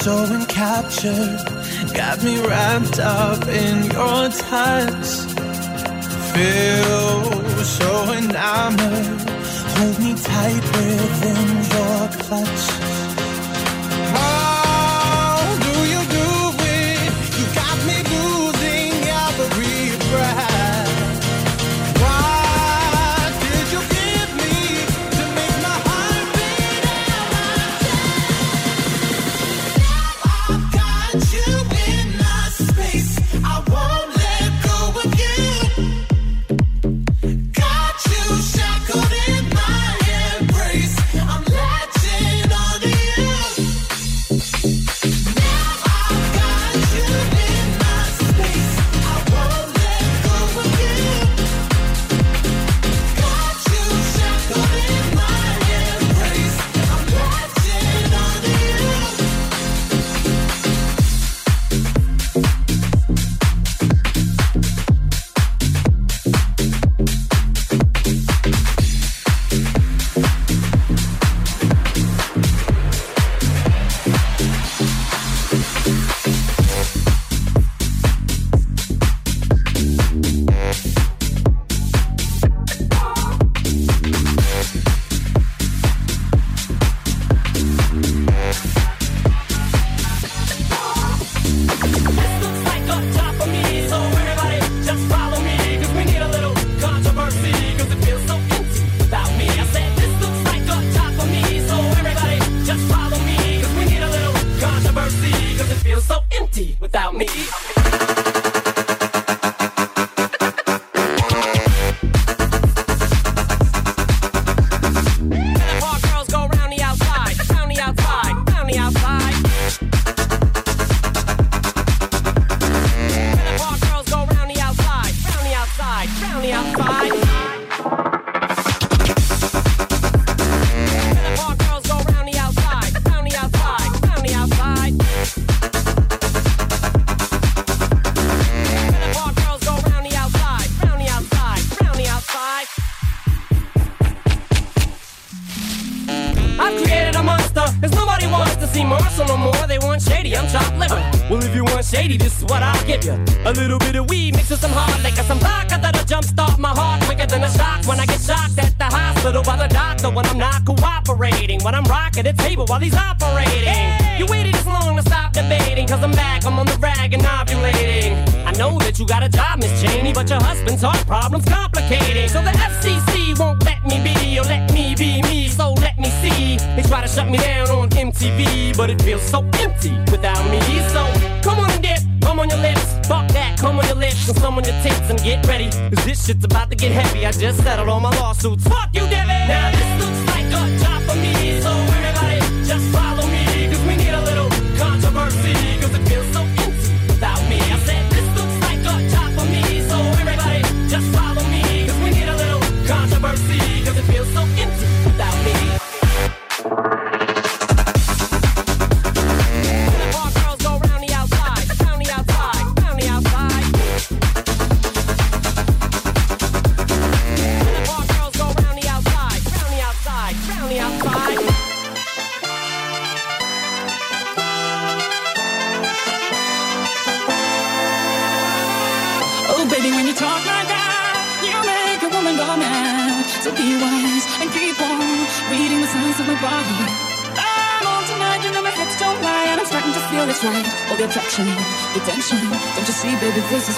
stolen, captured, got me wrapped up in your touch. Feel so enamored, hold me tight within your clutch.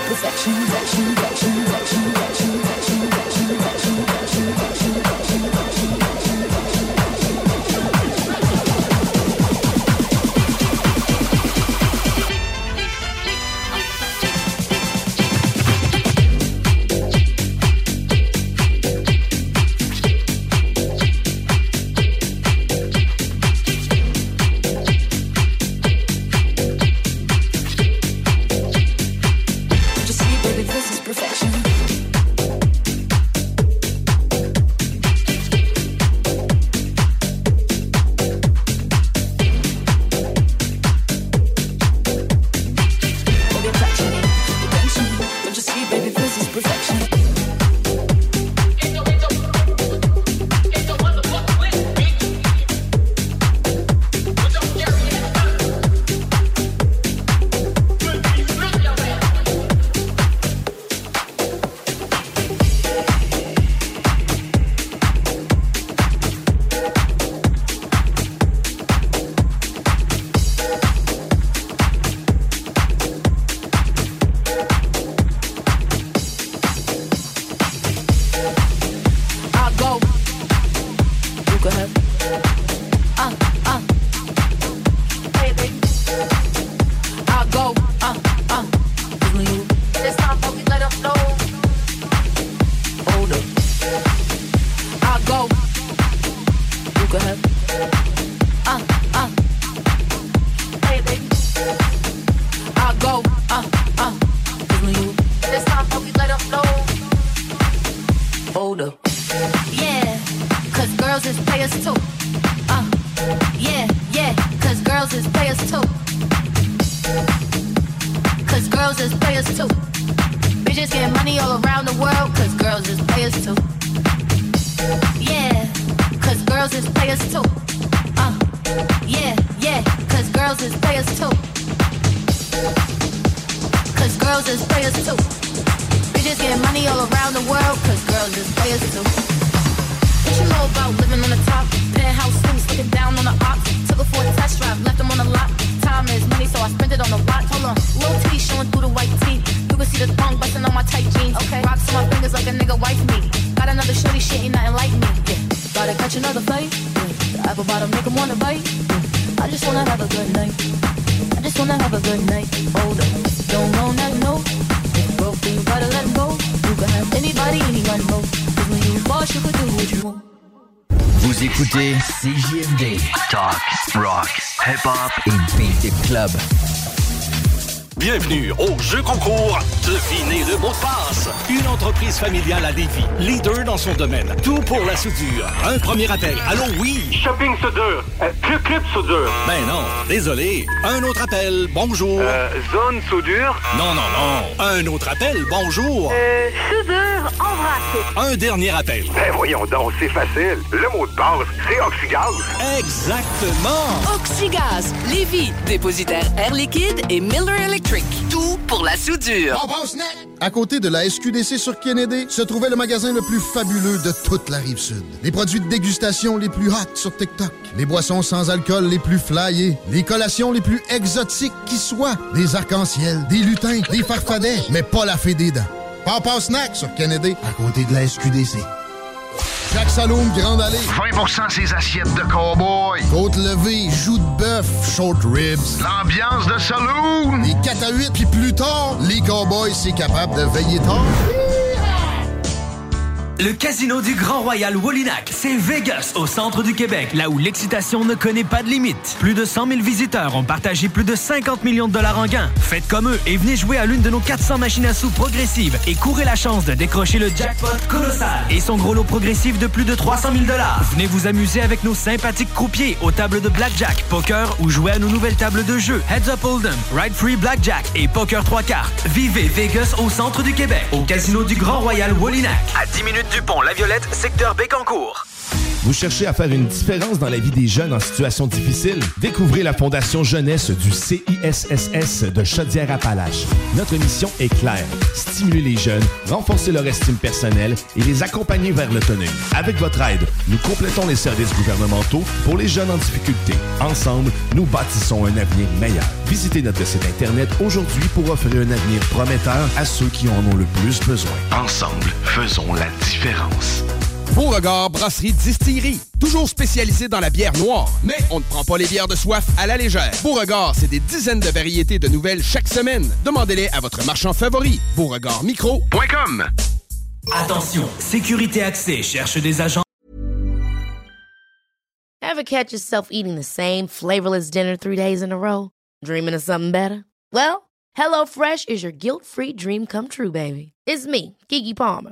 Perfection. shooter. Yeah, cause girls is players too. Uh, yeah, yeah, cause girls is players too. Cause girls is players too. Bitches getting money all around the world, cause girls is players too. Yeah, cause girls is players too. Uh, yeah, yeah, cause girls is players too. Cause girls is players too. Bitches getting money all around the world, cause girls is players too. What you know about living on the top? Penthouse suits, looking down on the ops. Took her for a test drive, left them on the lot. Time is money, so I spent it on the watch. Hold on, little T showing through the white tee. You can see the thong busting on my tight jeans. Okay, rocks on my fingers like a nigga wife me. Got another shorty, shit ain't nothing like me. Yeah, gotta catch another fight. Yeah, the apple bottom make 'em wanna bite. Yeah, I just wanna have a good night. I just wanna have a good night. Hold up, don't know nothing, no. If broke, then you gotta let 'em go. You can have anybody, anyone, no. Cause when you boss, you could do what you want. Vous écoutez C J M D, Talk, Rock, Hip Hop et Beat It Club. Bienvenue au jeu concours Devinez le mot de passe. Une entreprise familiale à Lévis, leader dans son domaine. Tout pour la soudure. Un premier appel. Allô, oui. Shopping soudure. Euh, club club soudure. Ben non, désolé. Un autre appel. Bonjour. Euh, zone soudure. Non, non, non. Un autre appel. Bonjour. Euh, soudure en vrac. Un dernier appel. Ben voyons donc, c'est facile. Le mot de passe, c'est OxyGaz. Exactement. OxyGaz, Lévis, dépositaire Air Liquide et Miller Electric. Tout pour la soudure. Pompons snack. À côté de la S Q D C sur Kennedy, se trouvait le magasin le plus fabuleux de toute la Rive-Sud. Les produits de dégustation les plus hot sur TikTok. Les boissons sans alcool les plus flyées. Les collations les plus exotiques qui soient. Des arcs-en-ciel, des lutins, des farfadets, mais pas la fée des dents. Pompons snack sur Kennedy, à côté de la S Q D C. Jack Saloon, Grande Allée. vingt pour cent ses assiettes de cow-boy. Côte levée, joues de bœuf, short ribs. L'ambiance de Saloon. Les quatre à huit, puis plus tard, les cow-boys, c'est capable de veiller tard. Le casino du Grand Royal Wallinac, c'est Vegas, au centre du Québec, là où l'excitation ne connaît pas de limite. Plus de cent mille visiteurs ont partagé plus de cinquante millions de dollars en gains. Faites comme eux et venez jouer à l'une de nos quatre cents machines à sous progressives et courez la chance de décrocher le jackpot colossal et son gros lot progressif de plus de trois cent mille dollars. Venez vous amuser avec nos sympathiques croupiers aux tables de blackjack, poker ou jouer à nos nouvelles tables de jeu Heads Up Hold'em, Ride Free Blackjack et Poker trois cartes. Vivez Vegas au centre du Québec, au casino du Grand Royal Wallinac. À dix minutes du pont Laviolette, secteur Bécancourt. Vous cherchez à faire une différence dans la vie des jeunes en situation difficile? Découvrez la Fondation Jeunesse du C I S S S de Chaudière-Appalaches. Notre mission est claire. Stimuler les jeunes, renforcer leur estime personnelle et les accompagner vers l'autonomie. Avec votre aide, nous complétons les services gouvernementaux pour les jeunes en difficulté. Ensemble, nous bâtissons un avenir meilleur. Visitez notre site Internet aujourd'hui pour offrir un avenir prometteur à ceux qui en ont le plus besoin. Ensemble, faisons la différence. Beauregard Brasserie Distillerie, toujours spécialisée dans la bière noire, mais on ne prend pas les bières de soif à la légère. Beauregard, c'est des dizaines de variétés de nouvelles chaque semaine. Demandez-les à votre marchand favori, beauregard micro point com. Attention, Sécurité Accès cherche des agents. Ever catch yourself eating the same flavorless dinner three days in a row? Dreaming of something better? Well, HelloFresh is your guilt-free dream come true, baby. It's me, Keke Palmer.